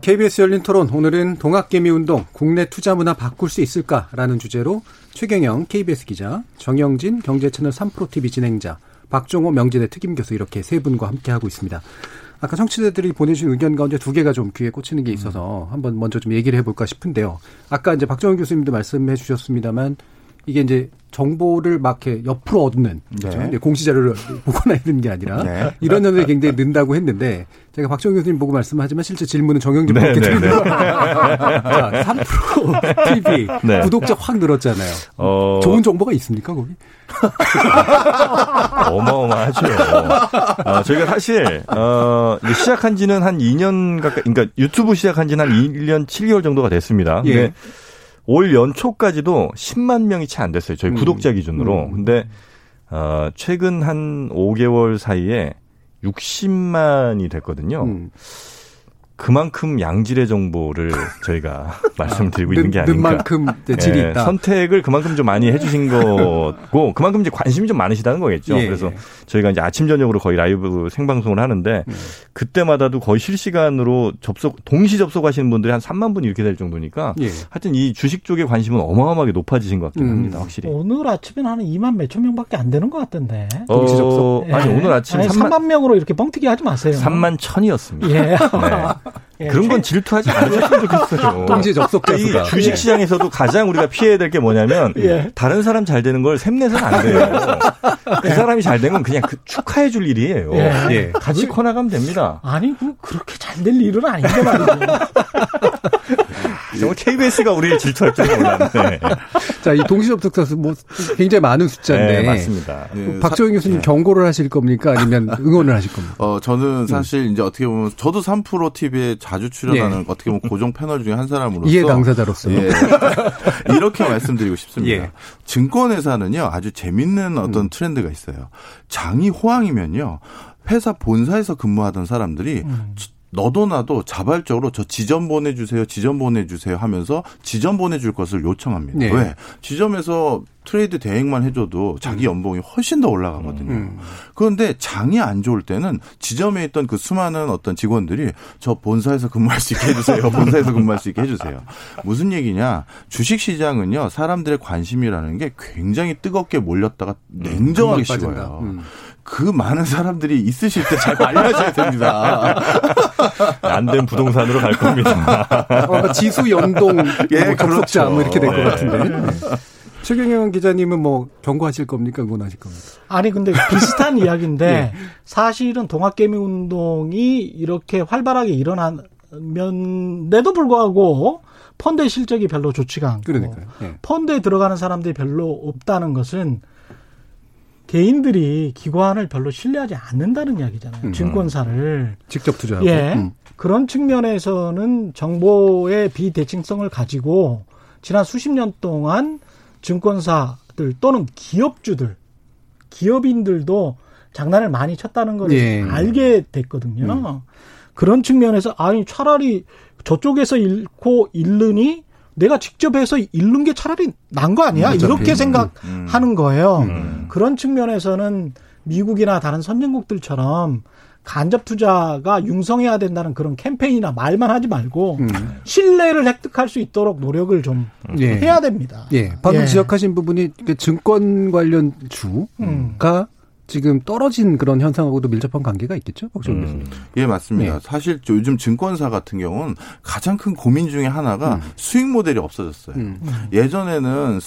KBS 열린 토론, 오늘은 동학개미운동, 국내 투자 문화 바꿀 수 있을까라는 주제로 최경영 KBS 기자, 정영진 경제채널 3프로TV 진행자, 박종호 명지대 특임교수 이렇게 세 분과 함께하고 있습니다. 아까 청취자들이 보내주신 의견 가운데 두 개가 좀 귀에 꽂히는 게 있어서 한번 먼저 좀 얘기를 해볼까 싶은데요. 아까 이제 박종호 교수님도 말씀해 주셨습니다만 이게 이제 정보를 막 이렇게 옆으로 얻는, 네, 공시 자료를 보거나 있는 게 아니라, 네, 이런 면에 굉장히 는다고 했는데 제가 박종호 교수님 보고 말씀하지만 실제 질문은 정영진 분께 드립니다. 자, 3프로 TV, 네, 구독자 확 늘었잖아요. 좋은 정보가 있습니까 거기? 어마어마하죠. 저희가 사실 시작한 지는 한 2년 가까이, 그러니까 유튜브 시작한 지는 한 1년 7개월 정도가 됐습니다. 예. 근데 올 연초까지도 10만 명이 채 안 됐어요. 저희 구독자 기준으로. 근데 최근 한 5개월 사이에 60만이 됐거든요. 그만큼 양질의 정보를 저희가 말씀드리고 있는 게 아닌가. 그만큼 질이, 예, 있다. 선택을 그만큼 좀 많이 해주신 거고, 그만큼 이제 관심이 좀 많으시다는 거겠죠. 예, 그래서, 예, 저희가 이제 아침 저녁으로 거의 라이브 생방송을 하는데, 그때마다도 거의 실시간으로 동시 접속하시는 분들이 한 3만 분이 이렇게 될 정도니까, 예, 하여튼 이 주식 쪽에 관심은 어마어마하게 높아지신 것 같긴 합니다. 확실히. 오늘 아침엔 한 2만 몇천 명밖에 안 되는 것 같던데. 동시 접속. 예. 아니, 오늘 아침 3만 명으로 이렇게 뻥튀기 하지 마세요. 3만 천이었습니다. 예. 네. 예, 그런 건 질투하지 않으셨으면 좋겠어요. 동시 접속자 수가. 주식시장에서도 가장 우리가 피해야 될 게 뭐냐면, 예, 다른 사람 잘 되는 걸 샘내서는 안 돼요. 그 사람이 잘 된 건 그냥 축하해 줄 일이에요. 예. 예. 같이 커 나가면 됩니다. 아니, 그렇게 잘 될 일은 아닌데 말이죠. 정말 KBS가 우리를 질투할 줄은 몰랐네. 자, 이 동시 접속자 수 뭐 굉장히 많은 숫자인데. 네, 맞습니다. 예, 박종현 교수님, 예, 경고를 하실 겁니까? 아니면 응원을 하실 겁니까? 저는 사실 이제 어떻게 보면 저도 3프로 TV에 자주 출연하는, 예, 어떻게 보면 고정 패널 중에 한 사람으로서, 예, 당사자로서, 예, 이렇게 말씀드리고 싶습니다. 예. 증권회사는요 아주 재밌는 어떤 트렌드가 있어요. 장이 호황이면요 회사 본사에서 근무하던 사람들이 너도 나도 자발적으로 저 지점 보내주세요, 지점 보내주세요 하면서 지점 보내줄 것을 요청합니다. 네. 왜? 지점에서 트레이드 대행만 해줘도 자기 연봉이 훨씬 더 올라가거든요. 그런데 장이 안 좋을 때는 지점에 있던 그 수많은 어떤 직원들이 저 본사에서 근무할 수 있게 해주세요. 본사에서 근무할 수 있게 해주세요. 무슨 얘기냐. 주식시장은요 사람들의 관심이라는 게 굉장히 뜨겁게 몰렸다가 냉정하게 식어요. 그 많은 사람들이 있으실 때 잘 알려줘야 됩니다. 안 된 부동산으로 갈 겁니다. 지수 연동, 예, 접속자, 그렇죠, 뭐 이렇게 될 것, 예, 같은데. 최경영 기자님은 뭐 경고하실 겁니까? 응원하실 겁니까? 아니, 근데 비슷한 이야기인데, 예, 사실은 동학개미운동이 이렇게 활발하게 일어나면에도 불구하고 펀드의 실적이 별로 좋지가 않고, 그러니까요, 예, 펀드에 들어가는 사람들이 별로 없다는 것은 개인들이 기관을 별로 신뢰하지 않는다는 이야기잖아요. 증권사를. 직접 투자하고. 예. 그런 측면에서는 정보의 비대칭성을 가지고 지난 수십 년 동안 증권사들 또는 기업주들, 기업인들도 장난을 많이 쳤다는 걸 예. 알게 됐거든요. 그런 측면에서 아니 차라리 저쪽에서 잃고 잃느니 내가 직접 해서 잃는 게 차라리 난 거 아니야? 어차피. 이렇게 생각하는 거예요. 그런 측면에서는 미국이나 다른 선진국들처럼 간접 투자가 융성해야 된다는 그런 캠페인이나 말만 하지 말고 신뢰를 획득할 수 있도록 노력을 좀 예. 해야 됩니다. 예. 방금 예. 지적하신 부분이 증권 관련 주가 지금 떨어진 그런 현상하고도 밀접한 관계가 있겠죠? 박종호 교수님. 예, 맞습니다. 예. 사실 요즘 증권사 같은 경우는 가장 큰 고민 중에 하나가 수익 모델이 없어졌어요. 예전에는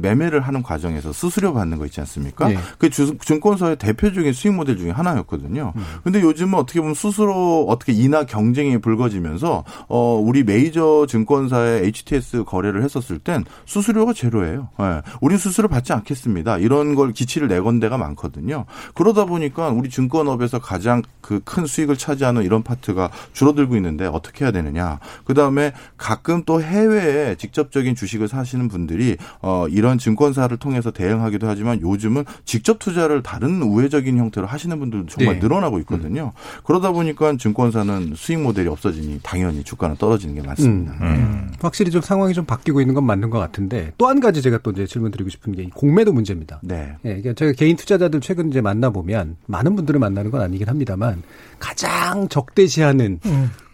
매매를 하는 과정에서 수수료 받는 거 있지 않습니까? 예. 그게 증권사의 대표적인 수익 모델 중에 하나였거든요. 근데 요즘은 어떻게 보면 스스로 어떻게 인하 경쟁이 불거지면서 우리 메이저 증권사의 HTS 거래를 했었을 땐 수수료가 제로예요. 예. 우린 수수료 받지 않겠습니다. 이런 걸 기치를 내건 데가 많거든요. 그러다 보니까 우리 증권업에서 가장 큰 수익을 차지하는 이런 파트가 줄어들고 있는데 어떻게 해야 되느냐. 그다음에 가끔 또 해외에 직접적인 주식을 사시는 분들이 이런 증권사를 통해서 대응하기도 하지만 요즘은 직접 투자를 다른 우회적인 형태로 하시는 분들도 정말 네. 늘어나고 있거든요. 그러다 보니까 증권사는 수익 모델이 없어지니 당연히 주가는 떨어지는 게 맞습니다. 확실히 좀 상황이 좀 바뀌고 있는 건 맞는 것 같은데 또 한 가지 제가 또 이제 질문 드리고 싶은 게 공매도 문제입니다. 네. 예, 그러니까 제가 개인 투자자들 최근 이제 만나보면 많은 분들을 만나는 건 아니긴 합니다만 가장 적대시하는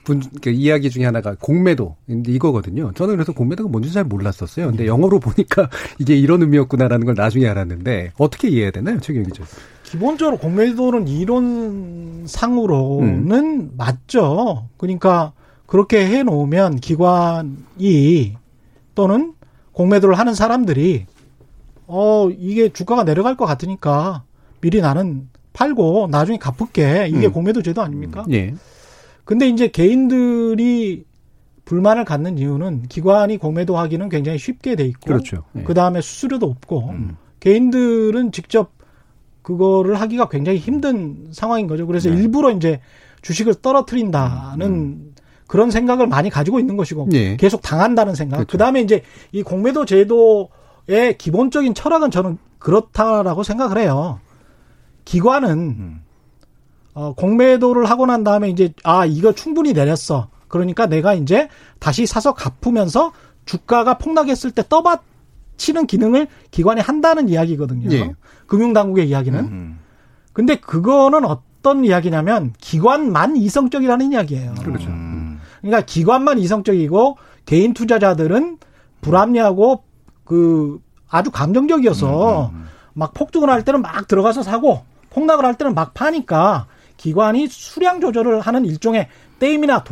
그러니까 이야기 중에 하나가 공매도인데 이거거든요. 저는 그래서 공매도가 뭔지 잘 몰랐었어요. 근데 영어로 보니까 이게 이런 의미였구나라는 걸 나중에 알았는데 어떻게 이해해야 되나요? 최경영 기자. 기본적으로 공매도는 이론상으로는 맞죠. 그러니까 그렇게 해놓으면 기관이 또는 공매도를 하는 사람들이 이게 주가가 내려갈 것 같으니까 미리 나는 팔고 나중에 갚을게. 이게 공매도제도 아닙니까? 예. 근데 이제 개인들이 불만을 갖는 이유는 기관이 공매도 하기는 굉장히 쉽게 돼 있고. 그렇죠. 예. 그 다음에 수수료도 없고. 개인들은 직접 그거를 하기가 굉장히 힘든 상황인 거죠. 그래서 네. 일부러 이제 주식을 떨어뜨린다는 그런 생각을 많이 가지고 있는 것이고. 예. 계속 당한다는 생각. 그렇죠. 그 다음에 이제 이 공매도제도 의 기본적인 철학은 저는 그렇다라고 생각을 해요. 기관은 공매도를 하고 난 다음에 이제 이거 충분히 내렸어. 그러니까 내가 이제 다시 사서 갚으면서 주가가 폭락했을 때 떠받치는 기능을 기관이 한다는 이야기거든요. 예. 금융당국의 이야기는. 근데 그거는 어떤 이야기냐면 기관만 이성적이라는 이야기예요. 그렇죠. 그러니까 기관만 이성적이고 개인 투자자들은 불합리하고 아주 감정적이어서 막 폭등을 할 때는 막 들어가서 사고 폭락을 할 때는 막 파니까 기관이 수량 조절을 하는 일종의 댐이나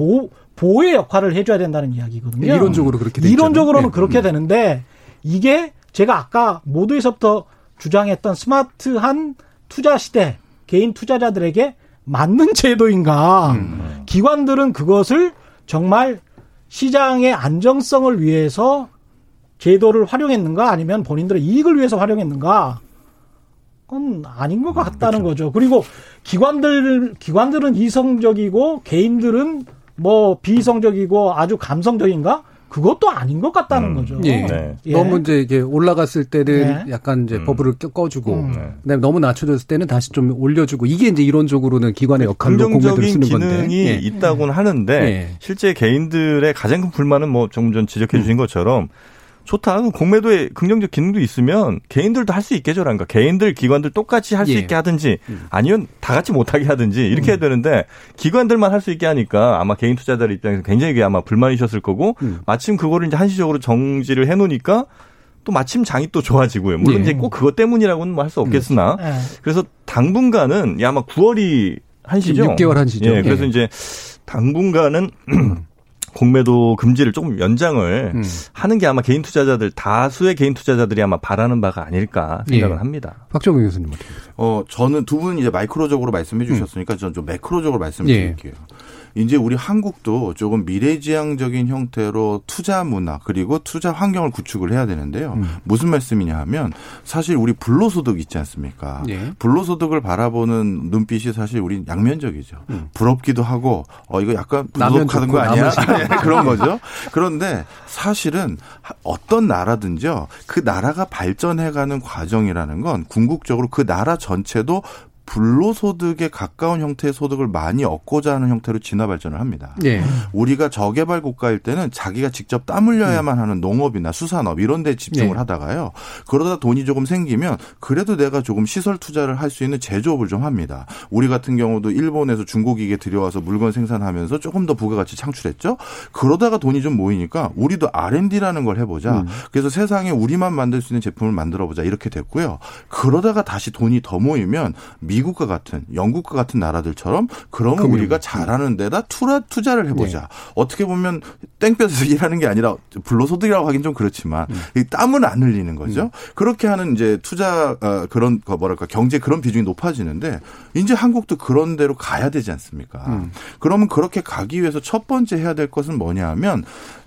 보호의 역할을 해줘야 된다는 이야기거든요. 이론적으로 그렇게 되죠. 이론적으로는 네. 그렇게 되는데 이게 제가 아까 모두에서부터 주장했던 스마트한 투자 시대 개인 투자자들에게 맞는 제도인가. 기관들은 그것을 정말 시장의 안정성을 위해서 제도를 활용했는가 아니면 본인들의 이익을 위해서 활용했는가 그건 아닌 것 같다는 그렇죠. 거죠. 그리고 기관들은 이성적이고 개인들은 뭐 비이성적이고 아주 감성적인가 그것도 아닌 것 같다는 거죠. 예. 네. 예. 너무 이제 이게 올라갔을 때는 네. 약간 이제 버블을 꺼주고 그다음에 너무 낮춰졌을 때는 다시 좀 올려주고 이게 이제 이론적으로는 기관의 역할로 공매도를 쓰는 건데. 긍정적인 기능이 예. 있다고는 하는데 예. 실제 개인들의 가장 큰 불만은 뭐 조금 전 지적해 주신 것처럼 좋다. 공매도에 긍정적 기능도 있으면 개인들도 할 수 있게 저란가. 개인들, 기관들 똑같이 할 수 예. 있게 하든지 아니면 다 같이 못하게 하든지 이렇게 해야 되는데 기관들만 할 수 있게 하니까 아마 개인 투자자들 입장에서 굉장히 아마 불만이셨을 거고 마침 그거를 이제 한시적으로 정지를 해놓으니까 또 마침 장이 또 좋아지고요. 물론 예. 이제 꼭 그것 때문이라고는 뭐 할 수 없겠으나 그래서 당분간은 아마 9월이 한시죠. 6개월 한시죠. 예, 그래서 예. 이제 당분간은 공매도 금지를 조금 연장을 하는 게 아마 개인 투자자들 다수의 개인 투자자들이 아마 바라는 바가 아닐까 생각을 합니다. 박종호 교수님 어떻게 보세요? 저는 두 분 이제 마이크로적으로 말씀해 주셨으니까 저는 좀 매크로적으로 말씀을 드릴게요. 이제 우리 한국도 조금 미래지향적인 형태로 투자 문화 그리고 투자 환경을 구축을 해야 되는데요. 무슨 말씀이냐 하면 사실 우리 불로소득 있지 않습니까? 네. 불로소득을 바라보는 눈빛이 사실 우리 양면적이죠. 부럽기도 하고 이거 약간 부족하던 거 아니야? 그런 거죠. 그런데 사실은 어떤 나라든지요. 그 나라가 발전해가는 과정이라는 건 궁극적으로 그 나라 전체도 불로소득에 가까운 형태의 소득을 많이 얻고자 하는 형태로 진화 발전을 합니다. 네. 우리가 저개발 국가일 때는 자기가 직접 땀 흘려야만 하는 농업이나 수산업 이런 데 집중을 하다가요. 그러다 돈이 조금 생기면 그래도 내가 조금 시설 투자를 할 수 있는 제조업을 좀 합니다. 우리 같은 경우도 일본에서 중고기계 들여와서 물건 생산하면서 조금 더 부가가치 창출했죠. 그러다가 돈이 좀 모이니까 우리도 R&D라는 걸 해보자. 그래서 세상에 우리만 만들 수 있는 제품을 만들어보자 이렇게 됐고요. 그러다가 다시 돈이 더 모이면 미국과 같은 영국과 같은 나라들처럼 그러면 우리가 잘하는 데다 투자를 해보자. 네. 어떻게 보면 땡볕에서 일하는 게 아니라 불로소득이라고 하긴 좀 그렇지만 땀은 안 흘리는 거죠. 그렇게 하는 이제 투자 그런 뭐랄까 경제 그런 비중이 높아지는데 이제 한국도 그런 데로 가야 되지 않습니까? 그러면 그렇게 가기 위해서 첫 번째 해야 될 것은 뭐냐 하면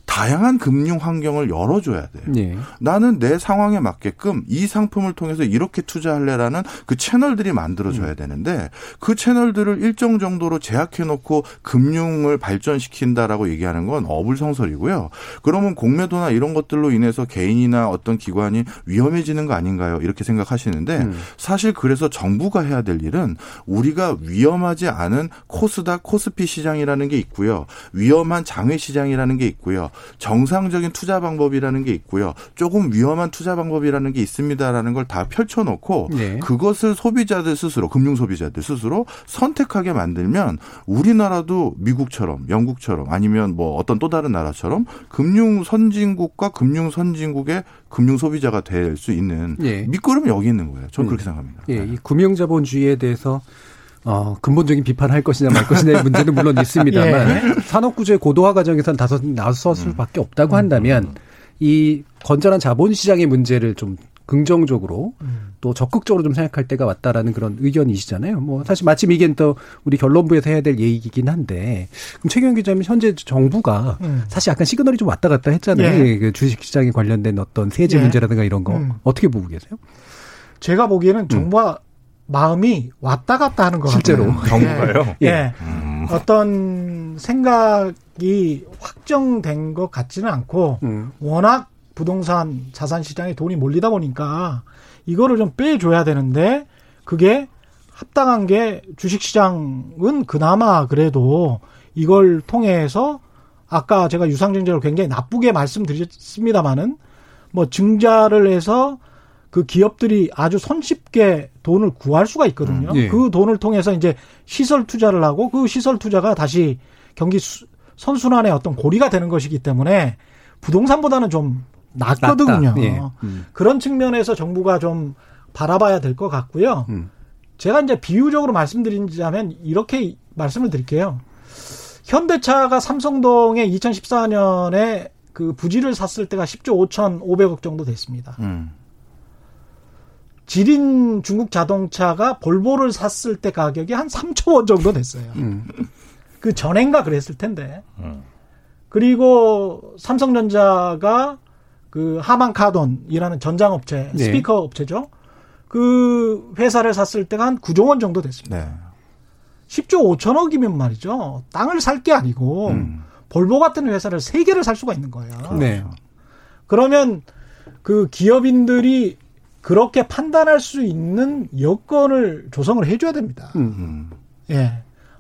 다양한 금융 환경을 열어줘야 돼요. 네. 나는 내 상황에 맞게끔 이 상품을 통해서 이렇게 투자할래라는 그 채널들이 만들어져야 되는데 그 채널들을 일정 정도로 제약해놓고 금융을 발전시킨다라고 얘기하는 건 어불성설이고요. 그러면 공매도나 이런 것들로 인해서 개인이나 어떤 기관이 위험해지는 거 아닌가요? 이렇게 생각하시는데 사실 그래서 정부가 해야 될 일은 우리가 위험하지 않은 코스닥, 코스피 시장이라는 게 있고요. 위험한 장외 시장이라는 게 있고요. 정상적인 투자 방법이라는 게 있고요. 조금 위험한 투자 방법이라는 게 있습니다라는 걸 다 펼쳐놓고 그것을 소비자들 스스로, 금융 소비자들 스스로 선택하게 만들면 우리나라도 미국처럼, 영국처럼 아니면 뭐 어떤 또 다른 나라처럼 금융 선진국과 금융 선진국의 금융 소비자가 될 수 있는 밑거름이 여기 있는 거예요. 저는 그렇게 생각합니다. 예, 이 금융 자본주의에 대해서 근본적인 비판을 할 것이냐 말 것이냐의 문제는 물론 있습니다만 산업구조의 고도화 과정에선 다소 나섰을 밖에 없다고 한다면 이 건전한 자본시장의 문제를 좀 긍정적으로 또 적극적으로 좀 생각할 때가 왔다라는 그런 의견이시잖아요. 뭐 사실 마침 이게 또 우리 결론부에서 해야 될 얘기이긴 한데 그럼 최경영 기자님 현재 정부가 사실 약간 시그널이 좀 왔다 갔다 했잖아요. 그 주식시장에 관련된 어떤 세제 문제라든가 이런 거 어떻게 보고 계세요? 제가 보기에는 정부가 마음이 왔다 갔다 하는 것 실제로. 같아요. 정부가요? 예. 어떤 생각이 확정된 것 같지는 않고 워낙 부동산 자산 시장에 돈이 몰리다 보니까 이거를 좀 빼줘야 되는데 그게 합당한 게 주식시장은 그나마 그래도 이걸 통해서 아까 제가 유상증자를 굉장히 나쁘게 말씀드렸습니다마는 뭐 증자를 해서 그 기업들이 아주 손쉽게 돈을 구할 수가 있거든요. 그 돈을 통해서 이제 시설 투자를 하고 그 시설 투자가 다시 경기 선순환의 어떤 고리가 되는 것이기 때문에 부동산보다는 좀 낫거든요. 그런 측면에서 정부가 좀 바라봐야 될 것 같고요. 제가 이제 비유적으로 말씀드리자면 이렇게 말씀을 드릴게요. 현대차가 삼성동에 2014년에 그 부지를 샀을 때가 10조 5,500억 정도 됐습니다. 지린 중국 자동차가 볼보를 샀을 때 가격이 한 3조 원 정도 됐어요. 그 전엔가 그랬을 텐데. 그리고 삼성전자가 그 하만 카돈이라는 전장업체, 스피커 업체죠. 그 회사를 샀을 때가 한 9조 원 정도 됐습니다. 10조 5천억이면 말이죠. 땅을 살 게 아니고 볼보 같은 회사를 3개를 살 수가 있는 거예요. 그러면 그 기업인들이 그렇게 판단할 수 있는 여건을 조성을 해줘야 됩니다.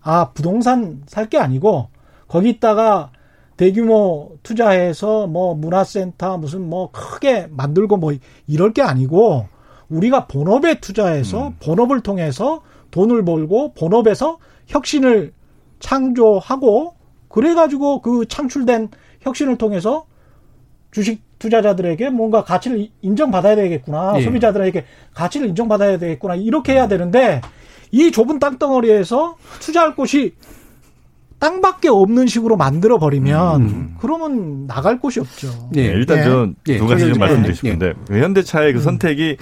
아, 부동산 살 게 아니고, 거기다가 대규모 투자해서 뭐 문화센터 무슨 뭐 크게 만들고 뭐 이럴 게 아니고, 우리가 본업에 투자해서 본업을 통해서 돈을 벌고, 본업에서 혁신을 창조하고, 그래가지고 그 창출된 혁신을 통해서 주식 투자자들에게 뭔가 가치를 인정받아야 되겠구나. 소비자들에게 가치를 인정받아야 되겠구나. 이렇게 해야 되는데 이 좁은 땅덩어리에서 투자할 곳이 땅밖에 없는 식으로 만들어 버리면 그러면 나갈 곳이 없죠. 네, 일단 저는 두 가지 좀 말씀드리고 싶은데 현대차의 그 선택이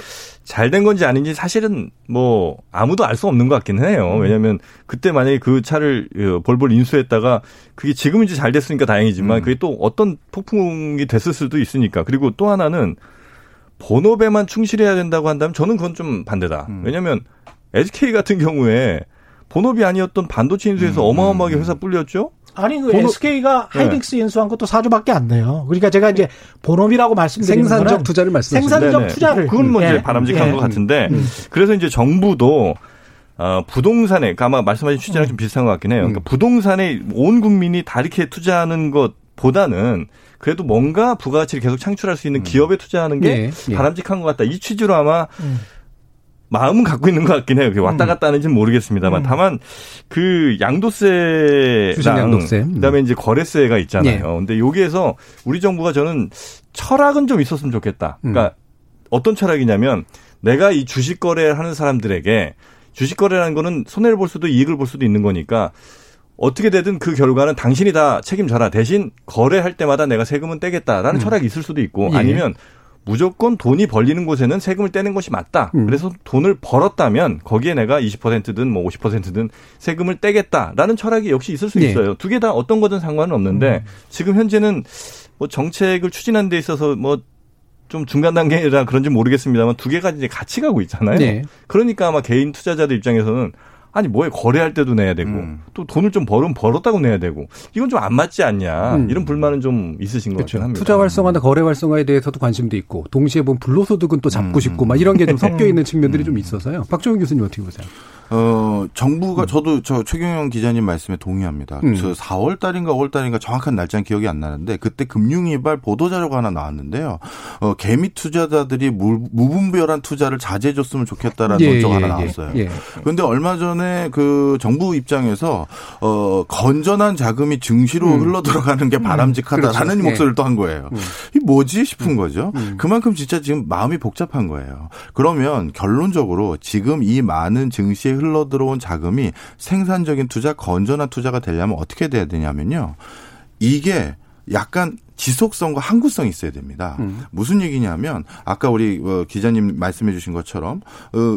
잘된 건지 아닌지 사실은 뭐 아무도 알 수 없는 것 같긴 해요. 왜냐하면 그때 만약에 그 차를 벌벌 인수했다가 그게 지금 이제 잘 됐으니까 다행이지만 그게 또 어떤 폭풍이 됐을 수도 있으니까. 그리고 또 하나는 본업에만 충실해야 된다고 한다면 저는 그건 좀 반대다. 왜냐하면 SK 같은 경우에 본업이 아니었던 반도체 인수에서 어마어마하게 회사 불렸죠? 아니, 그 SK가 하이닉스 인수한 것도 4주밖에 안 돼요. 그러니까 제가 이제 본업이라고 말씀드리는 거는 생산적 투자를 말씀하시는 거예요. 생산적 네네. 투자를. 그건 뭐 이제 바람직한 것 같은데 그래서 이제 정부도 부동산에, 아마 말씀하신 취지랑 좀 비슷한 것 같긴 해요. 그러니까 부동산에 온 국민이 다 이렇게 투자하는 것보다는 그래도 뭔가 부가가치를 계속 창출할 수 있는 기업에 투자하는 게 바람직한 것 같다. 이 취지로 아마 마음은 갖고 있는 것 같긴 해요. 왔다 갔다 하는지는 모르겠습니다만. 다만, 그, 양도세랑, 그 다음에 이제 거래세가 있잖아요. 네. 근데 여기에서 우리 정부가 저는 철학은 좀 있었으면 좋겠다. 그러니까 어떤 철학이냐면 내가 이 주식 거래를 하는 사람들에게 주식 거래라는 거는 손해를 볼 수도 이익을 볼 수도 있는 거니까 어떻게 되든 그 결과는 당신이 다 책임져라. 대신 거래할 때마다 내가 세금은 떼겠다라는 철학이 있을 수도 있고 아니면 무조건 돈이 벌리는 곳에는 세금을 떼는 것이 맞다. 그래서 돈을 벌었다면 거기에 내가 20%든 뭐 50%든 세금을 떼겠다라는 철학이 역시 있을 수 있어요. 두 개 다 어떤 거든 상관은 없는데 지금 현재는 뭐 정책을 추진하는 데 있어서 뭐 좀 중간 단계라 그런지 모르겠습니다만 두 개가 이제 같이 가고 있잖아요. 네. 그러니까 아마 개인 투자자들 입장에서는 아니 뭐에 거래할 때도 내야 되고 또 돈을 좀 벌으면 벌었다고 내야 되고 이건 좀 안 맞지 않냐 이런 불만은 좀 있으신 것 같긴 합니다. 투자 활성화나 거래 활성화에 대해서도 관심도 있고 동시에 보면 불로소득은 또 잡고 싶고 막 이런 게 좀 섞여 있는 측면들이 좀 있어서요. 박종호 교수님 어떻게 보세요? 정부가 저도 저 최경영 기자님 말씀에 동의합니다. 저 4월 달인가 5월 달인가 정확한 날짜는 기억이 안 나는데 그때 금융이발 보도 자료가 하나 나왔는데요. 개미 투자자들이 무분별한 투자를 자제해줬으면 좋겠다라는 논조가 하나 나왔어요. 그런데 얼마 전에 그 정부 입장에서 건전한 자금이 증시로 흘러 들어가는 게 바람직하다라는 목소리를 또 한 거예요. 이 뭐지 싶은 거죠. 그만큼 진짜 지금 마음이 복잡한 거예요. 그러면 결론적으로 지금 이 많은 증시의 흘러들어온 자금이 생산적인 투자, 건전한 투자가 되려면 어떻게 돼야 되냐면요. 이게 약간 지속성과 항구성이 있어야 됩니다. 무슨 얘기냐면 아까 우리 기자님 말씀해 주신 것처럼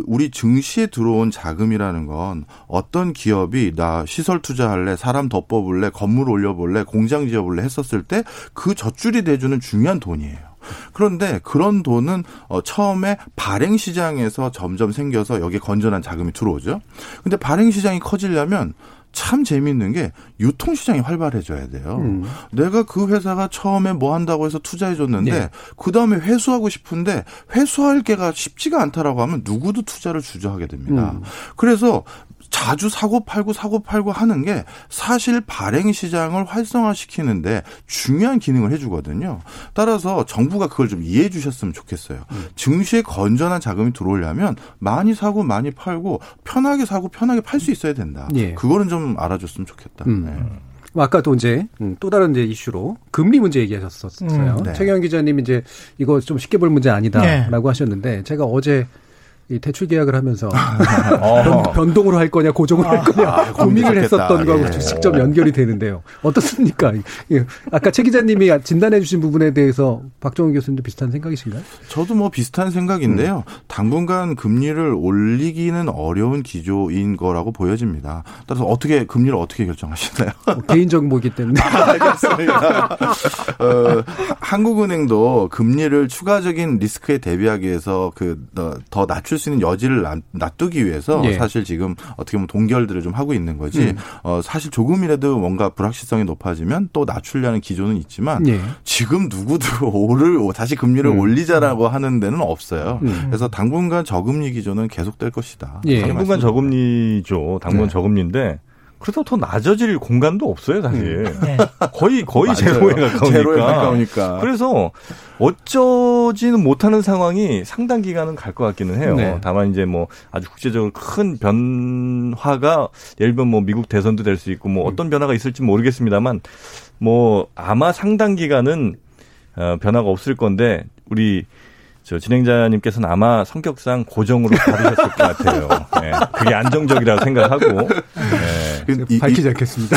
우리 증시에 들어온 자금이라는 건 어떤 기업이 나 시설 투자할래, 사람 더 뽑을래, 건물 올려볼래, 공장 지어볼래 했었을 때 그 젖줄이 돼주는 중요한 돈이에요. 그런데 그런 돈은 처음에 발행 시장에서 점점 생겨서 여기에 건전한 자금이 들어오죠. 근데 발행 시장이 커지려면 참 재미있는 게 유통시장이 활발해져야 돼요. 내가 그 회사가 처음에 뭐 한다고 해서 투자해줬는데 그다음에 회수하고 싶은데 회수할 게가 쉽지가 않다라고 하면 누구도 투자를 주저하게 됩니다. 그래서 자주 사고 팔고 하는 게 사실 발행 시장을 활성화시키는데 중요한 기능을 해주거든요. 따라서 정부가 그걸 좀 이해해 주셨으면 좋겠어요. 증시에 건전한 자금이 들어오려면 많이 사고 많이 팔고 편하게 사고 편하게 팔 수 있어야 된다. 그거는 좀 알아줬으면 좋겠다. 아까 또 이제 또 다른 이제 이슈로 금리 문제 얘기하셨었어요. 최경영 기자님 이제 이거 좀 쉽게 볼 문제 아니다라고 하셨는데 제가 어제 이 대출 계약을 하면서 변동으로 할 거냐 고정으로 할 거냐 고민을 했었던 거하고 직접 연결이 되는데요. 어떻습니까? 아까 최 기자님이 진단해 주신 부분에 대해서 박종호 교수님도 비슷한 생각이신가요? 저도 뭐 비슷한 생각인데요. 당분간 금리를 올리기는 어려운 기조인 거라고 보여집니다. 따라서 어떻게 금리를 어떻게 결정하시나요? 개인정보이기 때문에. 알겠습니다. 한국은행도 금리를 추가적인 리스크에 대비하기 위해서 더 낮출 수 있는 여지를 놔두기 위해서 사실 지금 어떻게 보면 동결들을 좀 하고 있는 거지 사실 조금이라도 뭔가 불확실성이 높아지면 또 낮추려는 기조는 있지만 지금 누구도 다시 금리를 올리자라고 하는 데는 없어요. 그래서 당분간 저금리 기조는 계속될 것이다. 당분간 저금리죠. 당분간 저금리인데 그래서 더 낮아질 공간도 없어요, 사실. 거의 제로에 가까우니까. 그래서 어쩌지는 못하는 상황이 상당 기간은 갈 것 같기는 해요. 다만 이제 뭐 아주 국제적으로 큰 변화가 예를 들면 뭐 미국 대선도 될 수 있고 뭐 어떤 변화가 있을지 모르겠습니다만 뭐 아마 상당 기간은 변화가 없을 건데 우리 저 진행자님께서는 아마 성격상 고정으로 받으셨을 것 같아요. 그게 안정적이라고 생각하고. 밝히지 않겠습니다.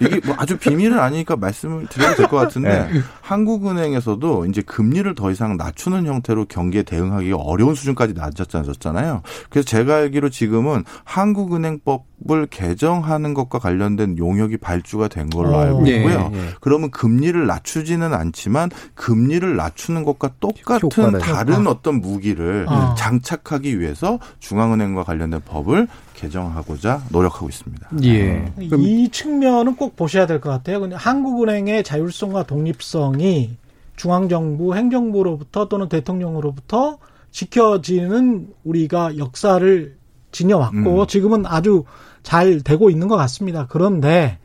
이게 뭐 아주 비밀은 아니니까 말씀을 드려도 될 것 같은데 네. 한국은행에서도 이제 금리를 더 이상 낮추는 형태로 경기에 대응하기 어려운 수준까지 낮췄잖아요. 그래서 제가 알기로 지금은 한국은행법을 개정하는 것과 관련된 용역이 발주가 된 걸로 알고 있고요. 예, 예. 그러면 금리를 낮추지는 않지만 금리를 낮추는 것과 똑같은 효과네. 다른 어떤 무기를 장착하기 위해서 중앙은행과 관련된 법을 개정하고자 노력하고 있습니다. 예. 이 측면은 꼭 보셔야 될 것 같아요. 근데 한국은행의 자율성과 독립성이 중앙정부, 행정부로부터 또는 대통령으로부터 지켜지는 우리가 역사를 지녀왔고 지금은 아주 잘 되고 있는 것 같습니다. 그런데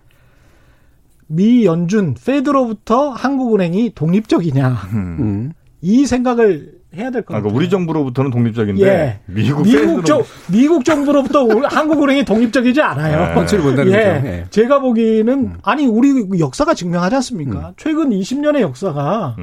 미 연준, 페드로부터 한국은행이 독립적이냐. 이 생각을 해야 될 겁니다. 그러니까 우리 정부로부터는 독립적인데 예. 미국 정부로부터 한국은행이 독립적이지 않아요. 펀치를 본다는 거죠. 예. 제가 보기에는 아니 우리 역사가 증명하지 않습니까? 최근 20년의 역사가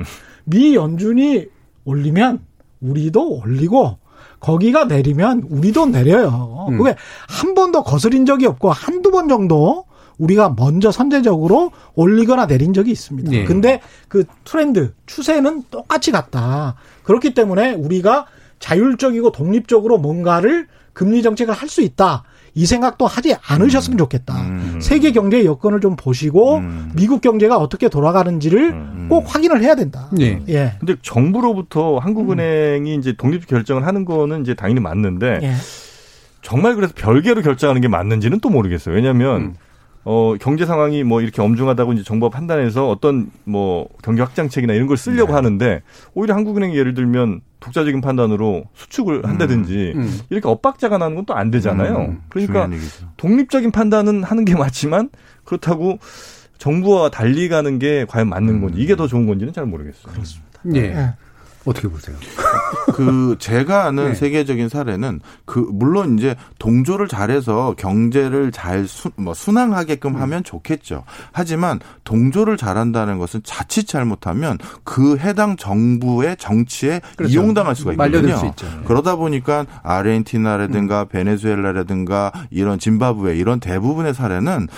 미 연준이 올리면 우리도 올리고 거기가 내리면 우리도 내려요. 그게 한 번도 거스린 적이 없고 한두 번 정도 우리가 먼저 선제적으로 올리거나 내린 적이 있습니다. 네. 근데 그 트렌드, 추세는 똑같이 같다. 그렇기 때문에 우리가 자율적이고 독립적으로 뭔가를 금리 정책을 할 수 있다. 이 생각도 하지 않으셨으면 좋겠다. 세계 경제의 여건을 좀 보시고 미국 경제가 어떻게 돌아가는지를 꼭 확인을 해야 된다. 네. 예. 근데 정부로부터 한국은행이 이제 독립 결정을 하는 거는 이제 당연히 맞는데 예. 정말 그래서 별개로 결정하는 게 맞는지는 또 모르겠어요. 왜냐하면 경제 상황이 뭐 이렇게 엄중하다고 이제 정부가 판단해서 어떤 뭐 경기 확장책이나 이런 걸 쓰려고 네. 하는데 오히려 한국은행이 예를 들면 독자적인 판단으로 수축을 한다든지 이렇게 엇박자가 나는 건 또 안 되잖아요. 그러니까 독립적인 판단은 하는 게 맞지만 그렇다고 정부와 달리 가는 게 과연 맞는 건지 이게 더 좋은 건지는 잘 모르겠어요. 그렇습니다. 네. 네. 어떻게 보세요? 제가 아는 네. 세계적인 사례는 물론 이제 동조를 잘해서 경제를 잘 순항하게끔 하면 좋겠죠. 하지만 동조를 잘한다는 것은 자칫 잘못하면 그 해당 정부의 정치에 그렇죠. 이용당할 수가 있거든요. 말려들 수 있죠. 그러다 보니까 아르헨티나라든가 베네수엘라라든가 이런 짐바브웨 이런 대부분의 사례는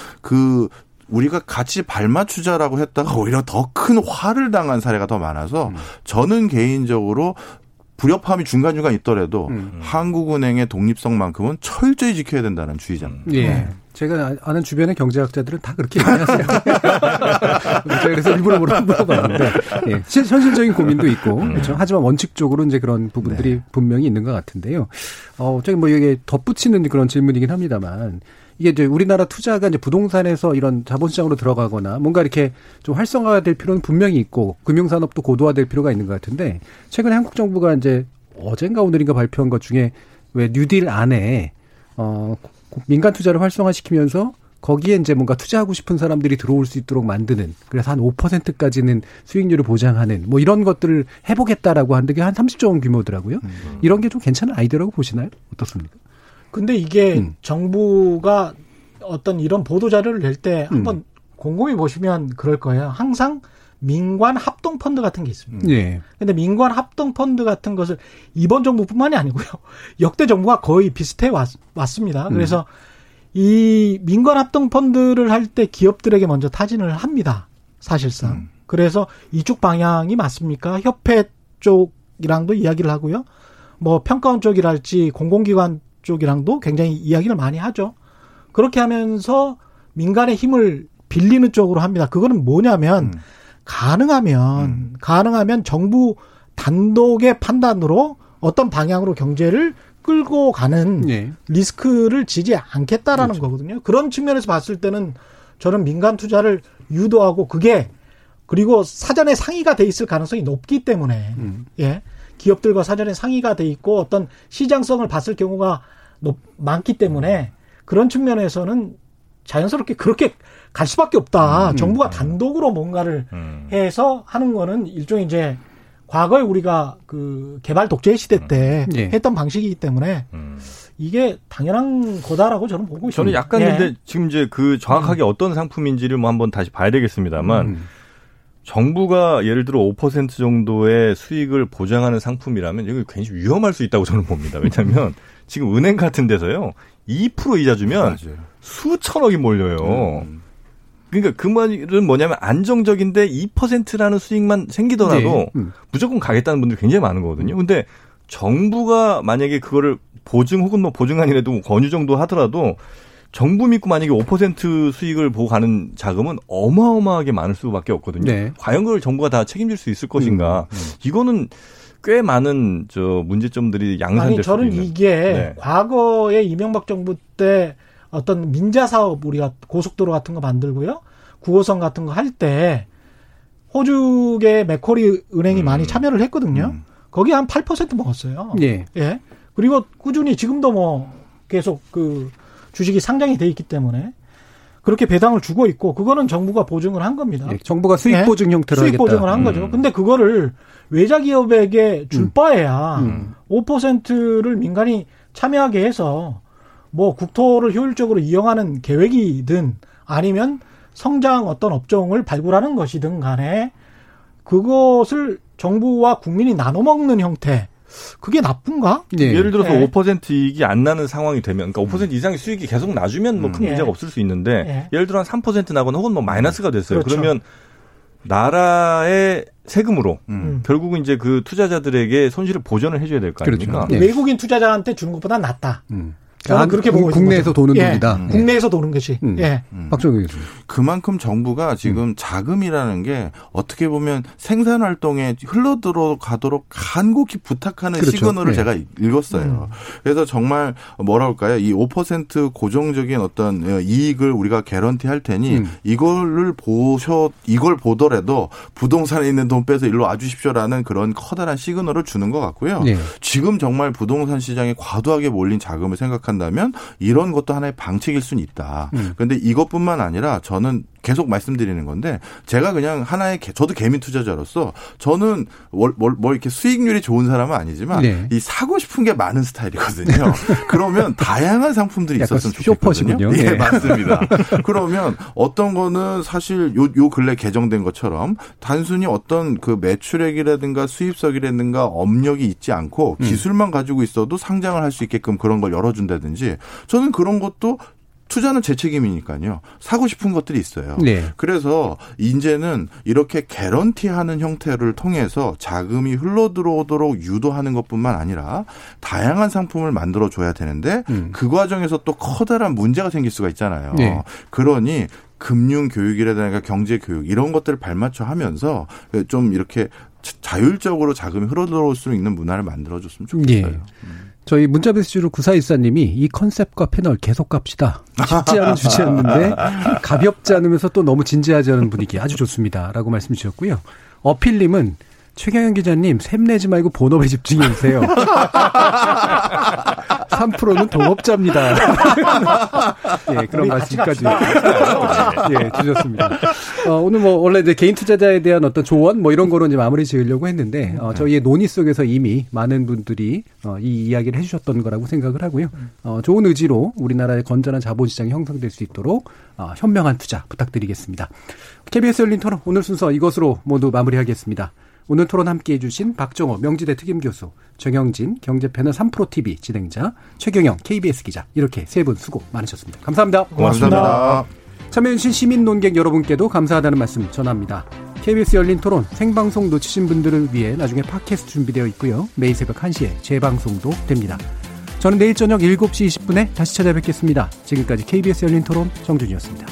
우리가 같이 발맞추자라고 했다가 오히려 더 큰 화를 당한 사례가 더 많아서 저는 개인적으로 불협화음이 중간중간 있더라도 한국은행의 독립성만큼은 철저히 지켜야 된다는 주의자입니다. 예. 제가 아는 주변의 경제학자들은 다 그렇게 얘기하세요. 그래서 일부러 물어봤는데 예. 현실적인 고민도 있고 그렇죠. 하지만 원칙적으로 이제 그런 부분들이 네. 분명히 있는 것 같은데요. 저기 뭐 이게 덧붙이는 그런 질문이긴 합니다만. 이게 이제 우리나라 투자가 이제 부동산에서 이런 자본시장으로 들어가거나 뭔가 이렇게 좀 활성화가 될 필요는 분명히 있고 금융산업도 고도화될 필요가 있는 것 같은데 최근에 한국 정부가 이제 어젠가 오늘인가 발표한 것 중에 왜 뉴딜 안에 민간 투자를 활성화시키면서 거기에 이제 뭔가 투자하고 싶은 사람들이 들어올 수 있도록 만드는 그래서 한 5%까지는 수익률을 보장하는 뭐 이런 것들을 해보겠다라고 하는데 그게 한 30조 원 규모더라고요. 이런 게 좀 괜찮은 아이디어라고 보시나요? 어떻습니까? 근데 이게 정부가 어떤 이런 보도자료를 낼 때 한번 곰곰이 보시면 그럴 거예요. 항상 민관 합동펀드 같은 게 있습니다. 예. 근데 민관 합동펀드 같은 것을 이번 정부뿐만이 아니고요. 역대 정부가 거의 비슷해 왔습니다. 그래서 이 민관 합동펀드를 할 때 기업들에게 먼저 타진을 합니다. 사실상. 그래서 이쪽 방향이 맞습니까? 협회 쪽이랑도 이야기를 하고요. 뭐 평가원 쪽이랄지 공공기관 쪽이랑도 굉장히 이야기를 많이 하죠. 그렇게 하면서 민간의 힘을 빌리는 쪽으로 합니다. 그거는 뭐냐면 가능하면 정부 단독의 판단으로 어떤 방향으로 경제를 끌고 가는 네. 리스크를 지지 않겠다라는 그렇죠. 거거든요. 그런 측면에서 봤을 때는 저는 민간 투자를 유도하고 그리고 사전에 상의가 돼 있을 가능성이 높기 때문에 예. 기업들과 사전에 상의가 돼 있고 어떤 시장성을 봤을 경우가 많기 때문에 그런 측면에서는 자연스럽게 그렇게 갈 수밖에 없다. 정부가 단독으로 뭔가를 해서 하는 거는 일종의 이제 과거에 우리가 그 개발 독재 시대 때 예. 했던 방식이기 때문에 이게 당연한 거다라고 저는 보고 있습니다. 저는 약간 근데 지금 이제 그 정확하게 어떤 상품인지를 뭐 한번 다시 봐야 되겠습니다만 정부가 예를 들어 5% 정도의 수익을 보장하는 상품이라면 이거 굉장히 위험할 수 있다고 저는 봅니다. 왜냐하면 지금 은행 같은 데서요. 2% 이자 주면 맞아요. 수천억이 몰려요. 그러니까 그 말은 뭐냐면 안정적인데 2%라는 수익만 생기더라도 네. 무조건 가겠다는 분들이 굉장히 많은 거거든요. 근데 정부가 만약에 그거를 보증 혹은 뭐 보증 아니라도 권유 정도 하더라도 정부 믿고 만약에 5% 수익을 보고 가는 자금은 어마어마하게 많을 수밖에 없거든요. 네. 과연 그걸 정부가 다 책임질 수 있을 것인가. 이거는 꽤 많은 저 문제점들이 양산될 수 있는. 아니 저는 이게 네. 과거에 이명박 정부 때 어떤 민자 사업 우리가 고속도로 같은 거 만들고요. 9호선 같은 거 할 때 호주계 맥쿼리 은행이 많이 참여를 했거든요. 거기 한 8% 먹었어요. 예. 예. 그리고 꾸준히 지금도 뭐 계속 그 주식이 상장이 돼 있기 때문에 그렇게 배당을 주고 있고 그거는 정부가 보증을 한 겁니다. 예, 정부가 수익 보증 형태로 수익 하겠다. 보증을 한 거죠. 근데 그거를 외자 기업에게 줄 바에야 5%를 민간이 참여하게 해서 뭐 국토를 효율적으로 이용하는 계획이든 아니면 성장 어떤 업종을 발굴하는 것이든 간에 그것을 정부와 국민이 나눠 먹는 형태. 그게 나쁜가? 네. 예를 들어서 네. 5% 이익이 안 나는 상황이 되면, 그러니까 5% 이상의 수익이 계속 나주면 뭐 큰 문제가 네. 없을 수 있는데, 네. 예를 들어 한 3% 나거나 혹은 뭐 마이너스가 됐어요. 그렇죠. 그러면 나라의 세금으로 결국은 이제 그 투자자들에게 손실을 보전을 해줘야 될 거 아닙니까? 그렇죠. 네. 외국인 투자자한테 주는 것보다 낫다. 저는 그렇게 보고 국내에서 도는 돈이다. 예. 국내에서 도는 것이. 예. 박종호 교수님. 그만큼 정부가 지금 자금이라는 게 어떻게 보면 생산 활동에 흘러 들어가도록 간곡히 부탁하는 그렇죠. 시그널을 네. 제가 읽었어요. 그래서 정말 뭐라 할까요? 이 5% 고정적인 어떤 이익을 우리가 개런티 할 테니 이걸 보더라도 부동산에 있는 돈 빼서 일로 와 주십시오라는 그런 커다란 시그널을 주는 것 같고요. 네. 지금 정말 부동산 시장에 과도하게 몰린 자금을 생각하는 한다면 이런 것도 하나의 방책일 수는 있다. 그런데 이것뿐만 아니라 저는 계속 말씀드리는 건데 제가 그냥 하나의 저도 개미 투자자로서 저는 뭐 이렇게 수익률이 좋은 사람은 아니지만 네. 이 사고 싶은 게 많은 스타일이거든요. 그러면 다양한 상품들이 있었으면 좋겠거든요. 예, 네. 맞습니다. 그러면 어떤 거는 사실 요 근래 개정된 것처럼 단순히 어떤 그 매출액이라든가 수입석이라든가 업력이 있지 않고 기술만 가지고 있어도 상장을 할 수 있게끔 그런 걸 열어준다든지 저는 그런 것도 투자는 제 책임이니까요. 사고 싶은 것들이 있어요. 네. 그래서 이제는 이렇게 개런티하는 형태를 통해서 자금이 흘러들어오도록 유도하는 것뿐만 아니라 다양한 상품을 만들어줘야 되는데 그 과정에서 또 커다란 문제가 생길 수가 있잖아요. 네. 그러니 금융 교육이라든가 경제 교육 이런 것들을 발맞춰 하면서 좀 이렇게 자율적으로 자금이 흘러들어올 수 있는 문화를 만들어줬으면 좋겠어요. 네. 저희 문자메시지로 9414님이 이 컨셉과 패널 계속 갑시다. 쉽지 않은 주제였는데 가볍지 않으면서 또 너무 진지하지 않은 분위기 아주 좋습니다. 라고 말씀 주셨고요. 어필님은 최경영 기자님 셈내지 말고 본업에 집중해 주세요. 3%는 동업자입니다. 예, 그런 말씀까지 예, 주셨습니다. 오늘 뭐 원래 이제 개인 투자자에 대한 어떤 조언 뭐 이런 거로 이제 마무리 지으려고 했는데 저희의 논의 속에서 이미 많은 분들이 이 이야기를 해주셨던 거라고 생각을 하고요. 좋은 의지로 우리나라의 건전한 자본시장이 형성될 수 있도록 현명한 투자 부탁드리겠습니다. KBS 열린 토론 오늘 순서 이것으로 모두 마무리하겠습니다. 오늘 토론 함께해 주신 박종호 명지대 특임교수, 정영진 경제패널 3프로TV 진행자, 최경영 KBS 기자 이렇게 세 분 수고 많으셨습니다. 감사합니다. 고맙습니다. 참여해 주신 시민 논객 여러분께도 감사하다는 말씀 전합니다. KBS 열린 토론 생방송 놓치신 분들을 위해 나중에 팟캐스트 준비되어 있고요. 매일 새벽 1시에 재방송도 됩니다. 저는 내일 저녁 7시 20분에 다시 찾아뵙겠습니다. 지금까지 KBS 열린 토론 정준이었습니다.